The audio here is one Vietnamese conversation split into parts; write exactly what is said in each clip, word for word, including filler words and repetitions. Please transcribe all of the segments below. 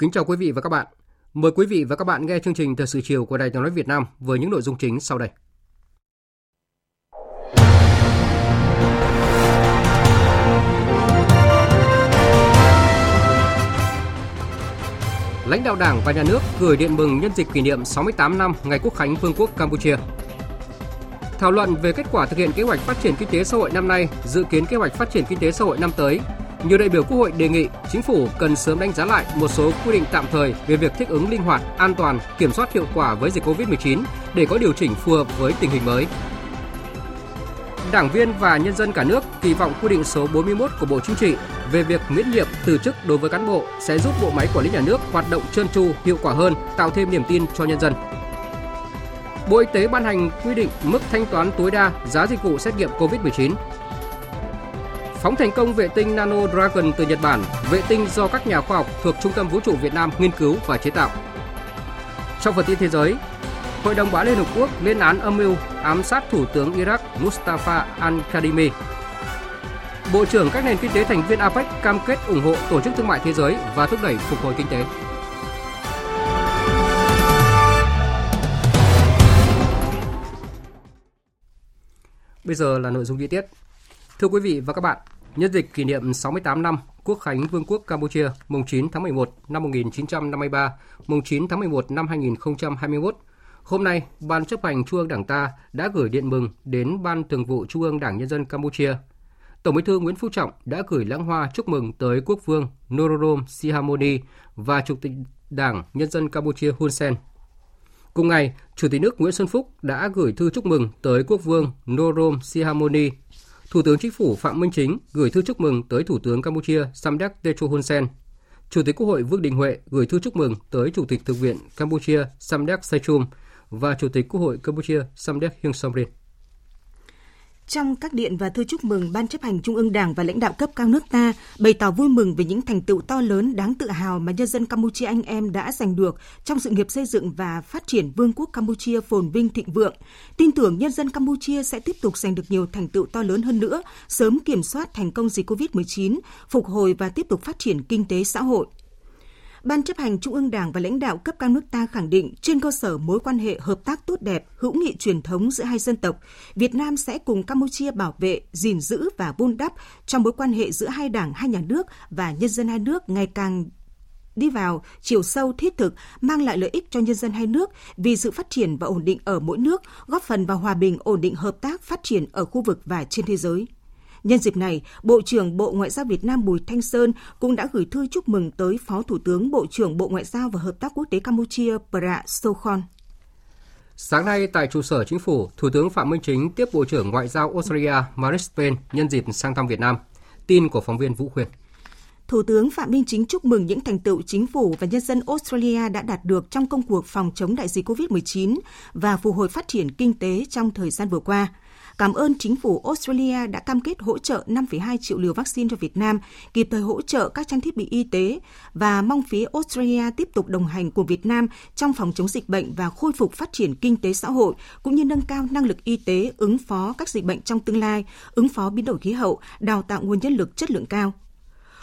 Kính chào quý vị và các bạn. Mời quý vị và các bạn nghe chương trình Thời sự chiều của Đài Tiếng nói Việt Nam với những nội dung chính sau đây. Lãnh đạo Đảng và Nhà nước gửi điện mừng nhân dịp kỷ niệm sáu mươi tám năm Ngày Quốc khánh Vương quốc Campuchia. Thảo luận về kết quả thực hiện kế hoạch phát triển kinh tế xã hội năm nay, dự kiến kế hoạch phát triển kinh tế xã hội năm tới. Nhiều đại biểu Quốc hội đề nghị Chính phủ cần sớm đánh giá lại một số quy định tạm thời về việc thích ứng linh hoạt, an toàn, kiểm soát hiệu quả với dịch covid mười chín để có điều chỉnh phù hợp với tình hình mới. Đảng viên và nhân dân cả nước kỳ vọng quy định số bốn mươi mốt của Bộ Chính trị về việc miễn nhiệm từ chức đối với cán bộ sẽ giúp bộ máy quản lý nhà nước hoạt động trơn tru, hiệu quả hơn, tạo thêm niềm tin cho nhân dân. Bộ Y tế ban hành quy định mức thanh toán tối đa giá dịch vụ xét nghiệm covid mười chín. Phóng thành công vệ tinh Nano Dragon từ Nhật Bản, vệ tinh do các nhà khoa học thuộc Trung tâm Vũ trụ Việt Nam nghiên cứu và chế tạo. Trong phần tin thế giới, Hội đồng Bảo an Liên Hợp Quốc lên án âm mưu ám sát Thủ tướng Iraq Mustafa al-Kadhimi. Bộ trưởng các nền kinh tế thành viên a pếch cam kết ủng hộ Tổ chức Thương mại Thế giới và thúc đẩy phục hồi kinh tế. Bây giờ là nội dung chi tiết. Thưa quý vị và các bạn, nhân dịp kỷ niệm sáu mươi tám năm Quốc khánh Vương quốc Campuchia mùng chín tháng mười một năm một nghìn chín trăm năm mươi ba, mùng chín tháng mười một năm hai nghìn không trăm hai mươi mốt, hôm nay Ban chấp hành Trung ương Đảng ta đã gửi điện mừng đến Ban Thường vụ Trung ương Đảng Nhân dân Campuchia. Tổng Bí thư Nguyễn Phú Trọng đã gửi lãng hoa chúc mừng tới Quốc vương Norodom Sihamoni và Chủ tịch Đảng Nhân dân Campuchia Hun Sen. Cùng ngày, Chủ tịch nước Nguyễn Xuân Phúc đã gửi thư chúc mừng tới Quốc vương Norodom Sihamoni. Thủ tướng Chính phủ Phạm Minh Chính gửi thư chúc mừng tới Thủ tướng Campuchia Samdech Techo Hun Sen. Chủ tịch Quốc hội Vương Đình Huệ gửi thư chúc mừng tới Chủ tịch Thượng viện Campuchia Samdech Saychum và Chủ tịch Quốc hội Campuchia Samdech Heng Samrin. Trong các điện và thư chúc mừng, Ban chấp hành Trung ương Đảng và lãnh đạo cấp cao nước ta bày tỏ vui mừng về những thành tựu to lớn đáng tự hào mà nhân dân Campuchia anh em đã giành được trong sự nghiệp xây dựng và phát triển Vương quốc Campuchia phồn vinh thịnh vượng. Tin tưởng nhân dân Campuchia sẽ tiếp tục giành được nhiều thành tựu to lớn hơn nữa, sớm kiểm soát thành công dịch covid mười chín, phục hồi và tiếp tục phát triển kinh tế xã hội. Ban chấp hành Trung ương Đảng và lãnh đạo cấp cao nước ta khẳng định trên cơ sở mối quan hệ hợp tác tốt đẹp, hữu nghị truyền thống giữa hai dân tộc, Việt Nam sẽ cùng Campuchia bảo vệ, gìn giữ và vun đắp trong mối quan hệ giữa hai đảng, hai nhà nước và nhân dân hai nước ngày càng đi vào chiều sâu thiết thực, mang lại lợi ích cho nhân dân hai nước vì sự phát triển và ổn định ở mỗi nước, góp phần vào hòa bình, ổn định hợp tác, phát triển ở khu vực và trên thế giới. Nhân dịp này, Bộ trưởng Bộ Ngoại giao Việt Nam Bùi Thanh Sơn cũng đã gửi thư chúc mừng tới Phó Thủ tướng Bộ trưởng Bộ Ngoại giao và Hợp tác Quốc tế Campuchia Prak Sokhonn. Sáng nay, tại trụ sở Chính phủ, Thủ tướng Phạm Minh Chính tiếp Bộ trưởng Ngoại giao Australia Marise Payne nhân dịp sang thăm Việt Nam. Tin của phóng viên Vũ Khuyên. Thủ tướng Phạm Minh Chính chúc mừng những thành tựu chính phủ và nhân dân Australia đã đạt được trong công cuộc phòng chống đại dịch covid mười chín và phục hồi phát triển kinh tế trong thời gian vừa qua. Cảm ơn chính phủ Australia đã cam kết hỗ trợ năm phẩy hai triệu liều vaccine cho Việt Nam, kịp thời hỗ trợ các trang thiết bị y tế và mong phía Australia tiếp tục đồng hành cùng Việt Nam trong phòng chống dịch bệnh và khôi phục phát triển kinh tế xã hội, cũng như nâng cao năng lực y tế ứng phó các dịch bệnh trong tương lai, ứng phó biến đổi khí hậu, đào tạo nguồn nhân lực chất lượng cao.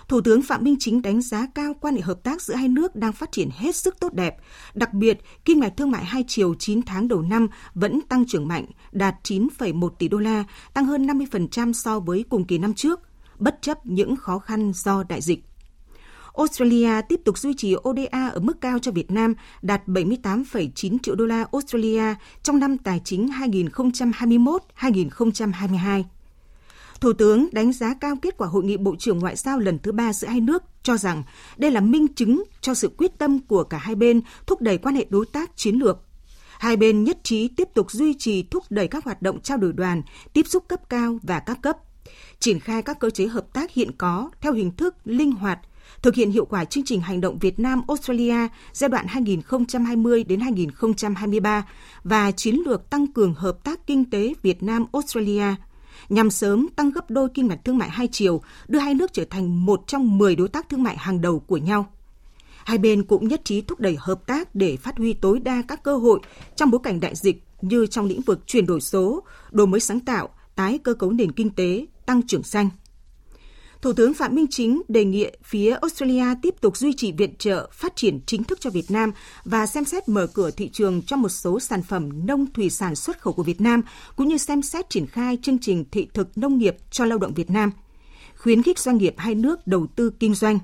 Thủ tướng Phạm Minh Chính đánh giá cao quan hệ hợp tác giữa hai nước đang phát triển hết sức tốt đẹp. Đặc biệt, kim ngạch thương mại hai chiều chín tháng đầu năm vẫn tăng trưởng mạnh, đạt chín phẩy một tỷ đô la, tăng hơn năm mươi phần trăm so với cùng kỳ năm trước, bất chấp những khó khăn do đại dịch. Australia tiếp tục duy trì o đê a ở mức cao cho Việt Nam, đạt bảy mươi tám phẩy chín triệu đô la Australia trong năm tài chính hai nghìn không trăm hai mươi mốt đến hai nghìn không trăm hai mươi hai. Thủ tướng đánh giá cao kết quả Hội nghị Bộ trưởng Ngoại giao lần thứ ba giữa hai nước, cho rằng đây là minh chứng cho sự quyết tâm của cả hai bên thúc đẩy quan hệ đối tác chiến lược. Hai bên nhất trí tiếp tục duy trì thúc đẩy các hoạt động trao đổi đoàn, tiếp xúc cấp cao và các cấp, triển khai các cơ chế hợp tác hiện có theo hình thức linh hoạt, thực hiện hiệu quả chương trình hành động Việt Nam-Australia giai đoạn hai nghìn không trăm hai mươi đến hai nghìn không trăm hai mươi ba và chiến lược tăng cường hợp tác kinh tế Việt Nam-Australia nhằm sớm tăng gấp đôi kim ngạch thương mại hai chiều, đưa hai nước trở thành một trong mười đối tác thương mại hàng đầu của nhau. Hai bên cũng nhất trí thúc đẩy hợp tác để phát huy tối đa các cơ hội trong bối cảnh đại dịch như trong lĩnh vực chuyển đổi số, đổi mới sáng tạo, tái cơ cấu nền kinh tế, tăng trưởng xanh. Thủ tướng Phạm Minh Chính đề nghị phía Australia tiếp tục duy trì viện trợ phát triển chính thức cho Việt Nam và xem xét mở cửa thị trường cho một số sản phẩm nông thủy sản xuất khẩu của Việt Nam, cũng như xem xét triển khai chương trình thị thực nông nghiệp cho lao động Việt Nam, khuyến khích doanh nghiệp hai nước đầu tư kinh doanh.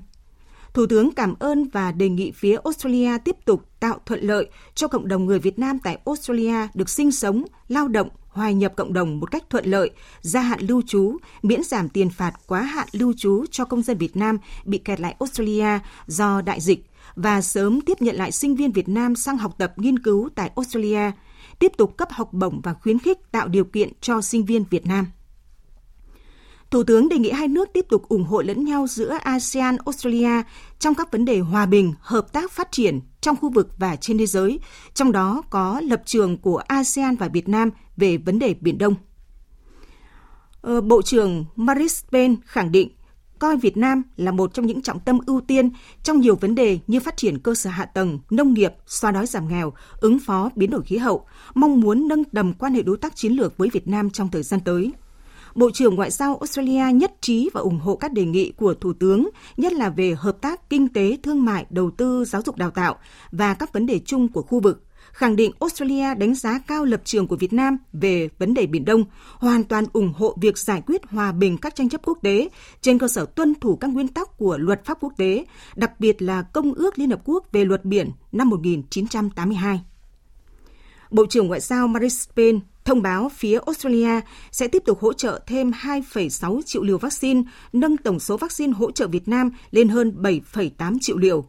Thủ tướng cảm ơn và đề nghị phía Australia tiếp tục tạo thuận lợi cho cộng đồng người Việt Nam tại Australia được sinh sống, lao động, hòa nhập cộng đồng một cách thuận lợi, gia hạn lưu trú, miễn giảm tiền phạt quá hạn lưu trú cho công dân Việt Nam bị kẹt lại Australia do đại dịch và sớm tiếp nhận lại sinh viên Việt Nam sang học tập nghiên cứu tại Australia, tiếp tục cấp học bổng và khuyến khích tạo điều kiện cho sinh viên Việt Nam. Thủ tướng đề nghị hai nước tiếp tục ủng hộ lẫn nhau giữa ASEAN-Australia trong các vấn đề hòa bình, hợp tác phát triển trong khu vực và trên thế giới, trong đó có lập trường của ASEAN và Việt Nam về vấn đề Biển Đông. Bộ trưởng Marise Payne khẳng định coi Việt Nam là một trong những trọng tâm ưu tiên trong nhiều vấn đề như phát triển cơ sở hạ tầng, nông nghiệp, xóa đói giảm nghèo, ứng phó biến đổi khí hậu, mong muốn nâng tầm quan hệ đối tác chiến lược với Việt Nam trong thời gian tới. Bộ trưởng Ngoại giao Australia nhất trí và ủng hộ các đề nghị của Thủ tướng, nhất là về hợp tác kinh tế, thương mại, đầu tư, giáo dục đào tạo và các vấn đề chung của khu vực, khẳng định Australia đánh giá cao lập trường của Việt Nam về vấn đề Biển Đông, hoàn toàn ủng hộ việc giải quyết hòa bình các tranh chấp quốc tế trên cơ sở tuân thủ các nguyên tắc của luật pháp quốc tế, đặc biệt là Công ước Liên Hợp Quốc về luật biển năm một nghìn chín trăm tám mươi hai. Bộ trưởng Ngoại giao Marise Payne thông báo phía Australia sẽ tiếp tục hỗ trợ thêm hai phẩy sáu triệu liều vaccine, nâng tổng số vaccine hỗ trợ Việt Nam lên hơn bảy phẩy tám triệu liều.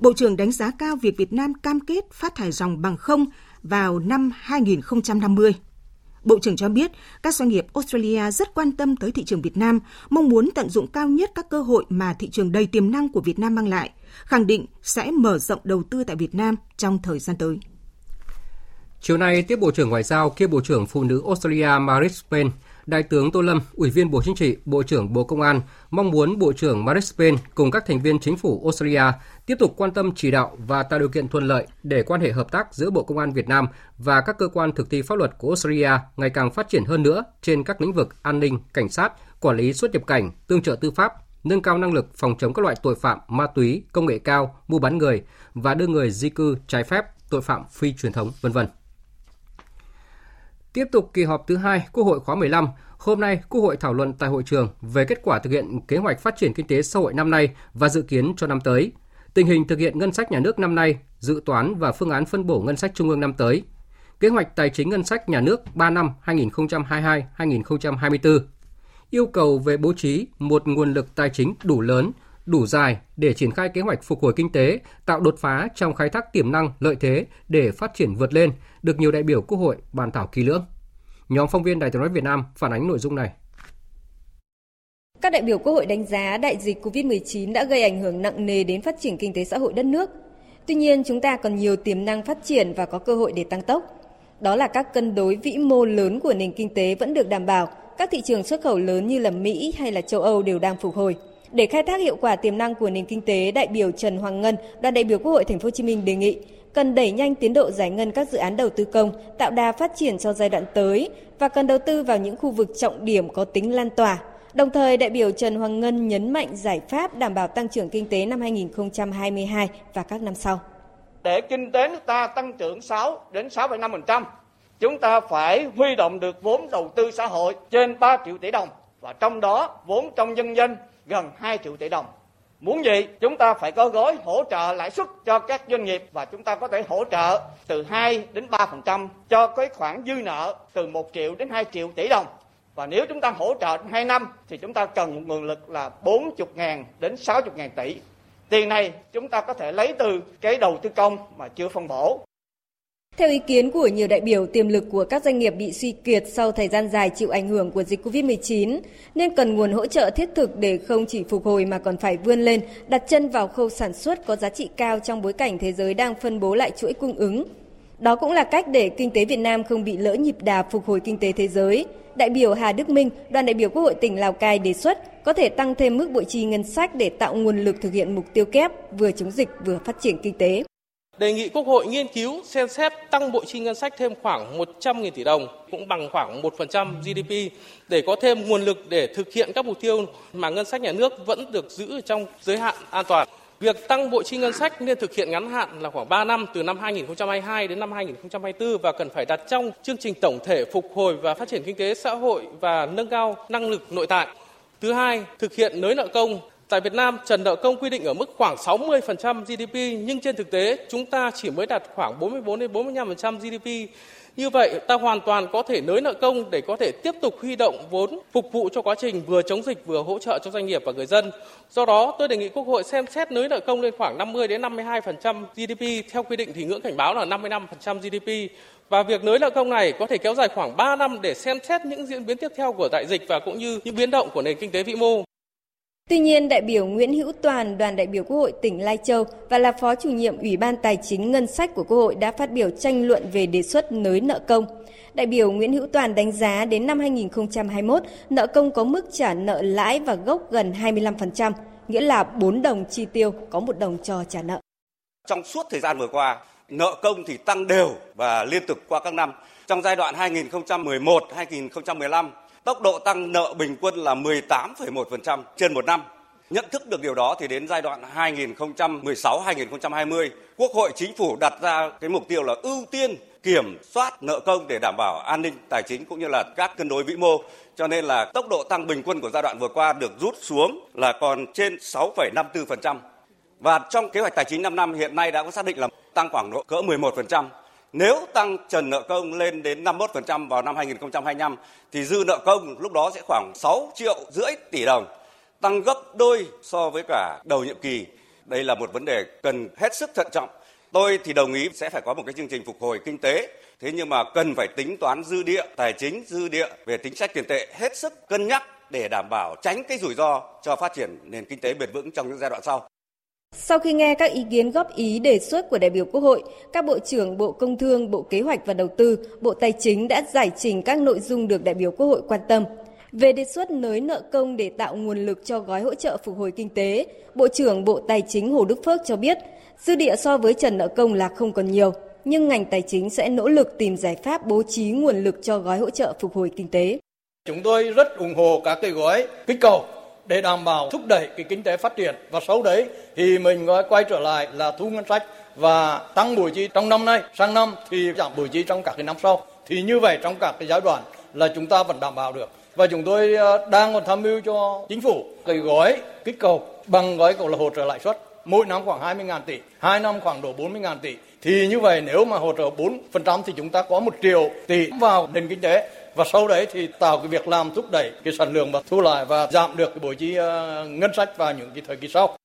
Bộ trưởng đánh giá cao việc Việt Nam cam kết phát thải ròng bằng không vào năm hai nghìn không trăm năm mươi. Bộ trưởng cho biết các doanh nghiệp Australia rất quan tâm tới thị trường Việt Nam, mong muốn tận dụng cao nhất các cơ hội mà thị trường đầy tiềm năng của Việt Nam mang lại, khẳng định sẽ mở rộng đầu tư tại Việt Nam trong thời gian tới. Chiều nay, tiếp Bộ trưởng Ngoại giao kiêm Bộ trưởng Phụ nữ Australia Marise Payne, Đại tướng Tô Lâm, Ủy viên Bộ Chính trị, Bộ trưởng Bộ Công an, mong muốn Bộ trưởng Marise Payne cùng các thành viên chính phủ Australia tiếp tục quan tâm chỉ đạo và tạo điều kiện thuận lợi để quan hệ hợp tác giữa Bộ Công an Việt Nam và các cơ quan thực thi pháp luật của Australia ngày càng phát triển hơn nữa trên các lĩnh vực an ninh, cảnh sát, quản lý xuất nhập cảnh, tương trợ tư pháp, nâng cao năng lực phòng chống các loại tội phạm, ma túy, công nghệ cao, mua bán người và đưa người di cư trái phép, tội phạm phi truyền thống, vân vân. Tiếp tục kỳ họp thứ hai Quốc hội khóa mười lăm, hôm nay Quốc hội thảo luận tại hội trường về kết quả thực hiện kế hoạch phát triển kinh tế xã hội năm nay và dự kiến cho năm tới, tình hình thực hiện ngân sách nhà nước năm nay, dự toán và phương án phân bổ ngân sách trung ương năm tới, kế hoạch tài chính ngân sách nhà nước ba năm hai nghìn không trăm hai mươi hai đến hai nghìn không trăm hai mươi tư, yêu cầu về bố trí một nguồn lực tài chính đủ lớn, đủ dài để triển khai kế hoạch phục hồi kinh tế, tạo đột phá trong khai thác tiềm năng, lợi thế để phát triển vượt lên, được nhiều đại biểu Quốc hội bàn thảo kỹ lưỡng. Nhóm phóng viên Đài Tiếng nói Việt Nam phản ánh nội dung này. Các đại biểu Quốc hội đánh giá đại dịch covid mười chín đã gây ảnh hưởng nặng nề đến phát triển kinh tế xã hội đất nước. Tuy nhiên, chúng ta còn nhiều tiềm năng phát triển và có cơ hội để tăng tốc. Đó là các cân đối vĩ mô lớn của nền kinh tế vẫn được đảm bảo, các thị trường xuất khẩu lớn như là Mỹ hay là châu Âu đều đang phục hồi. Để khai thác hiệu quả tiềm năng của nền kinh tế, đại biểu Trần Hoàng Ngân, đoàn đại biểu Quốc hội thành phố Hồ Chí Minh đề nghị cần đẩy nhanh tiến độ giải ngân các dự án đầu tư công, tạo đà phát triển cho giai đoạn tới và cần đầu tư vào những khu vực trọng điểm có tính lan tỏa. Đồng thời, đại biểu Trần Hoàng Ngân nhấn mạnh giải pháp đảm bảo tăng trưởng kinh tế năm hai nghìn không trăm hai mươi hai và các năm sau. Để kinh tế nước ta tăng trưởng sáu đến sáu phẩy năm phần trăm, chúng ta phải huy động được vốn đầu tư xã hội trên ba triệu tỷ đồng và trong đó vốn trong nhân dân gần hai triệu tỷ đồng. Muốn gì chúng ta phải có gói hỗ trợ lãi suất cho các doanh nghiệp và chúng ta có thể hỗ trợ từ hai đến ba phần trăm cho cái khoản dư nợ từ một triệu đến hai triệu tỷ đồng. Và nếu chúng ta hỗ trợ trong hai năm thì chúng ta cần một nguồn lực là bốn mươi nghìn đến sáu mươi nghìn tỷ. Tiền này chúng ta có thể lấy từ cái đầu tư công mà chưa phân bổ. Theo ý kiến của nhiều đại biểu, tiềm lực của các doanh nghiệp bị suy kiệt sau thời gian dài chịu ảnh hưởng của dịch covid mười chín nên cần nguồn hỗ trợ thiết thực để không chỉ phục hồi mà còn phải vươn lên, đặt chân vào khâu sản xuất có giá trị cao trong bối cảnh thế giới đang phân bố lại chuỗi cung ứng. Đó cũng là cách để kinh tế Việt Nam không bị lỡ nhịp đà phục hồi kinh tế thế giới. Đại biểu Hà Đức Minh, đoàn đại biểu Quốc hội tỉnh Lào Cai đề xuất có thể tăng thêm mức bội chi ngân sách để tạo nguồn lực thực hiện mục tiêu kép vừa chống dịch vừa phát triển kinh tế. Đề nghị Quốc hội nghiên cứu xem xét tăng bội chi ngân sách thêm khoảng một trăm nghìn tỷ đồng, cũng bằng khoảng một phần trăm giê đê pê để có thêm nguồn lực để thực hiện các mục tiêu mà ngân sách nhà nước vẫn được giữ trong giới hạn an toàn. Việc tăng bội chi ngân sách nên thực hiện ngắn hạn là khoảng ba năm, từ năm hai nghìn không trăm hai mươi hai đến năm hai nghìn không trăm hai mươi tư, và cần phải đặt trong chương trình tổng thể phục hồi và phát triển kinh tế xã hội và nâng cao năng lực nội tại. Thứ hai, thực hiện nới nợ công. Tại Việt Nam, trần nợ công quy định ở mức khoảng sáu mươi phần trăm giê đê pê, nhưng trên thực tế chúng ta chỉ mới đạt khoảng bốn mươi bốn đến bốn mươi lăm phần trăm giê đê pê. Như vậy, ta hoàn toàn có thể nới nợ công để có thể tiếp tục huy động vốn phục vụ cho quá trình vừa chống dịch vừa hỗ trợ cho doanh nghiệp và người dân. Do đó, tôi đề nghị Quốc hội xem xét nới nợ công lên khoảng năm mươi đến năm mươi hai phần trăm giê đê pê. Theo quy định thì ngưỡng cảnh báo là năm mươi lăm phần trăm giê đê pê. Và việc nới nợ công này có thể kéo dài khoảng ba năm để xem xét những diễn biến tiếp theo của đại dịch và cũng như những biến động của nền kinh tế vĩ mô. Tuy nhiên, đại biểu Nguyễn Hữu Toàn, đoàn đại biểu Quốc hội tỉnh Lai Châu và là Phó Chủ nhiệm Ủy ban Tài chính Ngân sách của Quốc hội đã phát biểu tranh luận về đề xuất nới nợ công. Đại biểu Nguyễn Hữu Toàn đánh giá đến năm hai nghìn không trăm hai mươi mốt, nợ công có mức trả nợ lãi và gốc gần hai mươi lăm phần trăm, nghĩa là bốn đồng chi tiêu có một đồng cho trả nợ. Trong suốt thời gian vừa qua, nợ công thì tăng đều và liên tục qua các năm. Trong giai đoạn hai nghìn không trăm mười một đến hai nghìn không trăm mười lăm, tốc độ tăng nợ bình quân là mười tám phẩy một phần trăm trên một năm. Nhận thức được điều đó thì đến giai đoạn hai nghìn không trăm mười sáu đến hai nghìn không trăm hai mươi, Quốc hội Chính phủ đặt ra cái mục tiêu là ưu tiên kiểm soát nợ công để đảm bảo an ninh tài chính cũng như là các cân đối vĩ mô. Cho nên là tốc độ tăng bình quân của giai đoạn vừa qua được rút xuống là còn trên sáu phẩy năm mươi tư phần trăm. Và trong kế hoạch tài chính năm năm hiện nay đã có xác định là tăng khoảng độ cỡ mười một phần trăm. Nếu tăng trần nợ công lên đến năm mươi mốt phần trăm vào năm hai nghìn không trăm hai mươi lăm thì dư nợ công lúc đó sẽ khoảng sáu triệu rưỡi tỷ đồng, tăng gấp đôi so với cả đầu nhiệm kỳ. Đây là một vấn đề cần hết sức thận trọng. Tôi thì đồng ý sẽ phải có một cái chương trình phục hồi kinh tế, thế nhưng mà cần phải tính toán dư địa tài chính, dư địa về chính sách tiền tệ hết sức cân nhắc để đảm bảo tránh cái rủi ro cho phát triển nền kinh tế bền vững trong những giai đoạn sau. Sau khi nghe các ý kiến góp ý đề xuất của đại biểu Quốc hội, các Bộ trưởng Bộ Công Thương, Bộ Kế hoạch và Đầu tư, Bộ Tài chính đã giải trình các nội dung được đại biểu Quốc hội quan tâm. Về đề xuất nới nợ công để tạo nguồn lực cho gói hỗ trợ phục hồi kinh tế, Bộ trưởng Bộ Tài chính Hồ Đức Phước cho biết dư địa so với trần nợ công là không còn nhiều, nhưng ngành tài chính sẽ nỗ lực tìm giải pháp bố trí nguồn lực cho gói hỗ trợ phục hồi kinh tế. Chúng tôi rất ủng hộ các cái gói kích cầu để đảm bảo thúc đẩy cái kinh tế phát triển, và sau đấy thì mình quay trở lại là thu ngân sách và tăng bội chi trong năm nay, sang năm thì giảm bội chi trong các cái năm sau. Thì như vậy trong các cái giai đoạn là chúng ta vẫn đảm bảo được. Và chúng tôi đang còn tham mưu cho Chính phủ cái gói kích cầu bằng gói cầu là hỗ trợ lãi suất mỗi năm khoảng hai mươi nghìn tỷ, hai năm khoảng độ bốn mươi nghìn tỷ. Thì như vậy nếu mà hỗ trợ bốn phần trăm thì chúng ta có một triệu tỷ vào nền kinh tế. Và sau đấy thì tạo cái việc làm, thúc đẩy cái sản lượng và thu lại và giảm được cái bội chi ngân sách vào những cái thời kỳ sau.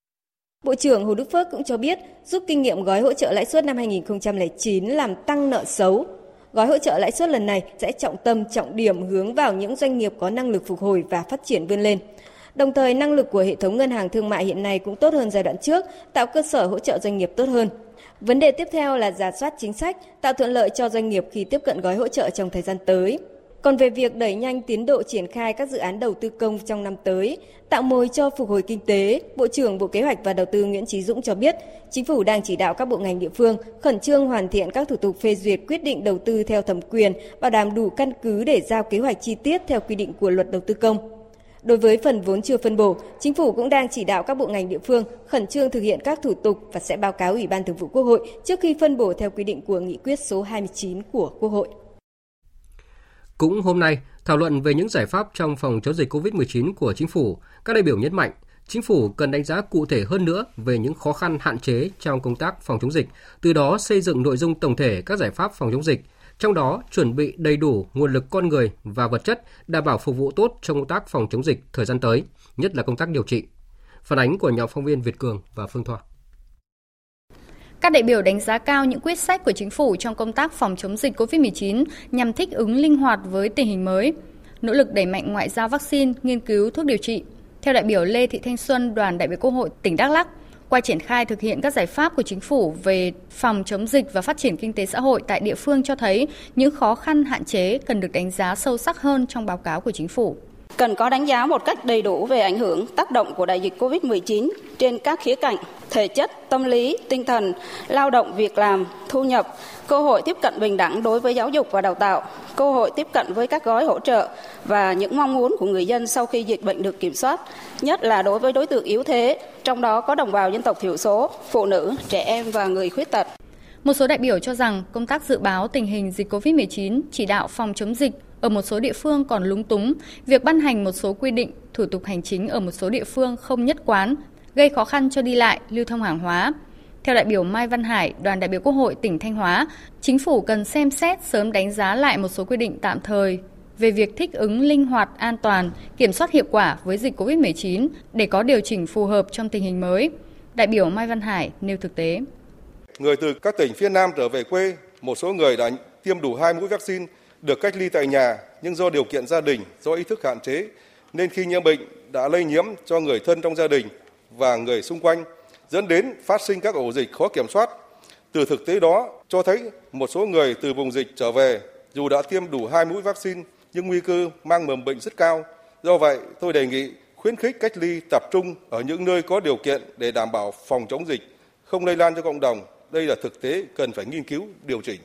Bộ trưởng Hồ Đức Phước cũng cho biết rút kinh nghiệm gói hỗ trợ lãi suất năm hai nghìn không trăm lẻ chín làm tăng nợ xấu. Gói hỗ trợ lãi suất lần này sẽ trọng tâm, trọng điểm hướng vào những doanh nghiệp có năng lực phục hồi và phát triển vươn lên. Đồng thời, năng lực của hệ thống ngân hàng thương mại hiện nay cũng tốt hơn giai đoạn trước, tạo cơ sở hỗ trợ doanh nghiệp tốt hơn. Vấn đề tiếp theo là rà soát chính sách, tạo thuận lợi cho doanh nghiệp khi tiếp cận gói hỗ trợ trong thời gian tới. Còn về việc đẩy nhanh tiến độ triển khai các dự án đầu tư công trong năm tới, tạo mồi cho phục hồi kinh tế, Bộ trưởng Bộ Kế hoạch và Đầu tư Nguyễn Chí Dũng cho biết, Chính phủ đang chỉ đạo các bộ ngành địa phương khẩn trương hoàn thiện các thủ tục phê duyệt quyết định đầu tư theo thẩm quyền, bảo đảm đủ căn cứ để giao kế hoạch chi tiết theo quy định của Luật Đầu tư công. Đối với phần vốn chưa phân bổ, Chính phủ cũng đang chỉ đạo các bộ ngành địa phương khẩn trương thực hiện các thủ tục và sẽ báo cáo Ủy ban Thường vụ Quốc hội trước khi phân bổ theo quy định của Nghị quyết số hai mươi chín của Quốc hội. Cũng hôm nay, thảo luận về những giải pháp trong phòng chống dịch covid mười chín của Chính phủ, các đại biểu nhấn mạnh, Chính phủ cần đánh giá cụ thể hơn nữa về những khó khăn hạn chế trong công tác phòng chống dịch, từ đó xây dựng nội dung tổng thể các giải pháp phòng chống dịch, trong đó chuẩn bị đầy đủ nguồn lực con người và vật chất đảm bảo phục vụ tốt trong công tác phòng chống dịch thời gian tới, nhất là công tác điều trị. Phản ánh của nhóm phóng viên Việt Cường và Phương Thoa. Các đại biểu đánh giá cao những quyết sách của chính phủ trong công tác phòng chống dịch covid mười chín nhằm thích ứng linh hoạt với tình hình mới, nỗ lực đẩy mạnh ngoại giao vaccine, nghiên cứu thuốc điều trị. Theo đại biểu Lê Thị Thanh Xuân, đoàn đại biểu Quốc hội tỉnh Đắk Lắk, qua triển khai thực hiện các giải pháp của chính phủ về phòng chống dịch và phát triển kinh tế xã hội tại địa phương cho thấy những khó khăn, hạn chế cần được đánh giá sâu sắc hơn trong báo cáo của chính phủ. Cần có đánh giá một cách đầy đủ về ảnh hưởng, tác động của đại dịch covid mười chín trên các khía cạnh, thể chất, tâm lý, tinh thần, lao động, việc làm, thu nhập, cơ hội tiếp cận bình đẳng đối với giáo dục và đào tạo, cơ hội tiếp cận với các gói hỗ trợ và những mong muốn của người dân sau khi dịch bệnh được kiểm soát, nhất là đối với đối tượng yếu thế, trong đó có đồng bào dân tộc thiểu số, phụ nữ, trẻ em và người khuyết tật. Một số đại biểu cho rằng công tác dự báo tình hình dịch covid mười chín, chỉ đạo phòng chống dịch ở một số địa phương còn lúng túng, việc ban hành một số quy định, thủ tục hành chính ở một số địa phương không nhất quán, gây khó khăn cho đi lại, lưu thông hàng hóa. Theo đại biểu Mai Văn Hải, đoàn đại biểu Quốc hội tỉnh Thanh Hóa, chính phủ cần xem xét sớm đánh giá lại một số quy định tạm thời về việc thích ứng linh hoạt, an toàn, kiểm soát hiệu quả với dịch covid mười chín để có điều chỉnh phù hợp trong tình hình mới. Đại biểu Mai Văn Hải nêu thực tế. Người từ các tỉnh phía Nam trở về quê, một số người đã tiêm đủ hai mũi vaccine, được cách ly tại nhà nhưng do điều kiện gia đình, do ý thức hạn chế nên khi nhiễm bệnh đã lây nhiễm cho người thân trong gia đình và người xung quanh, dẫn đến phát sinh các ổ dịch khó kiểm soát. Từ thực tế đó cho thấy một số người từ vùng dịch trở về dù đã tiêm đủ hai mũi vaccine nhưng nguy cơ mang mầm bệnh rất cao. Do vậy, tôi đề nghị khuyến khích cách ly tập trung ở những nơi có điều kiện để đảm bảo phòng chống dịch, không lây lan cho cộng đồng. Đây là thực tế cần phải nghiên cứu, điều chỉnh.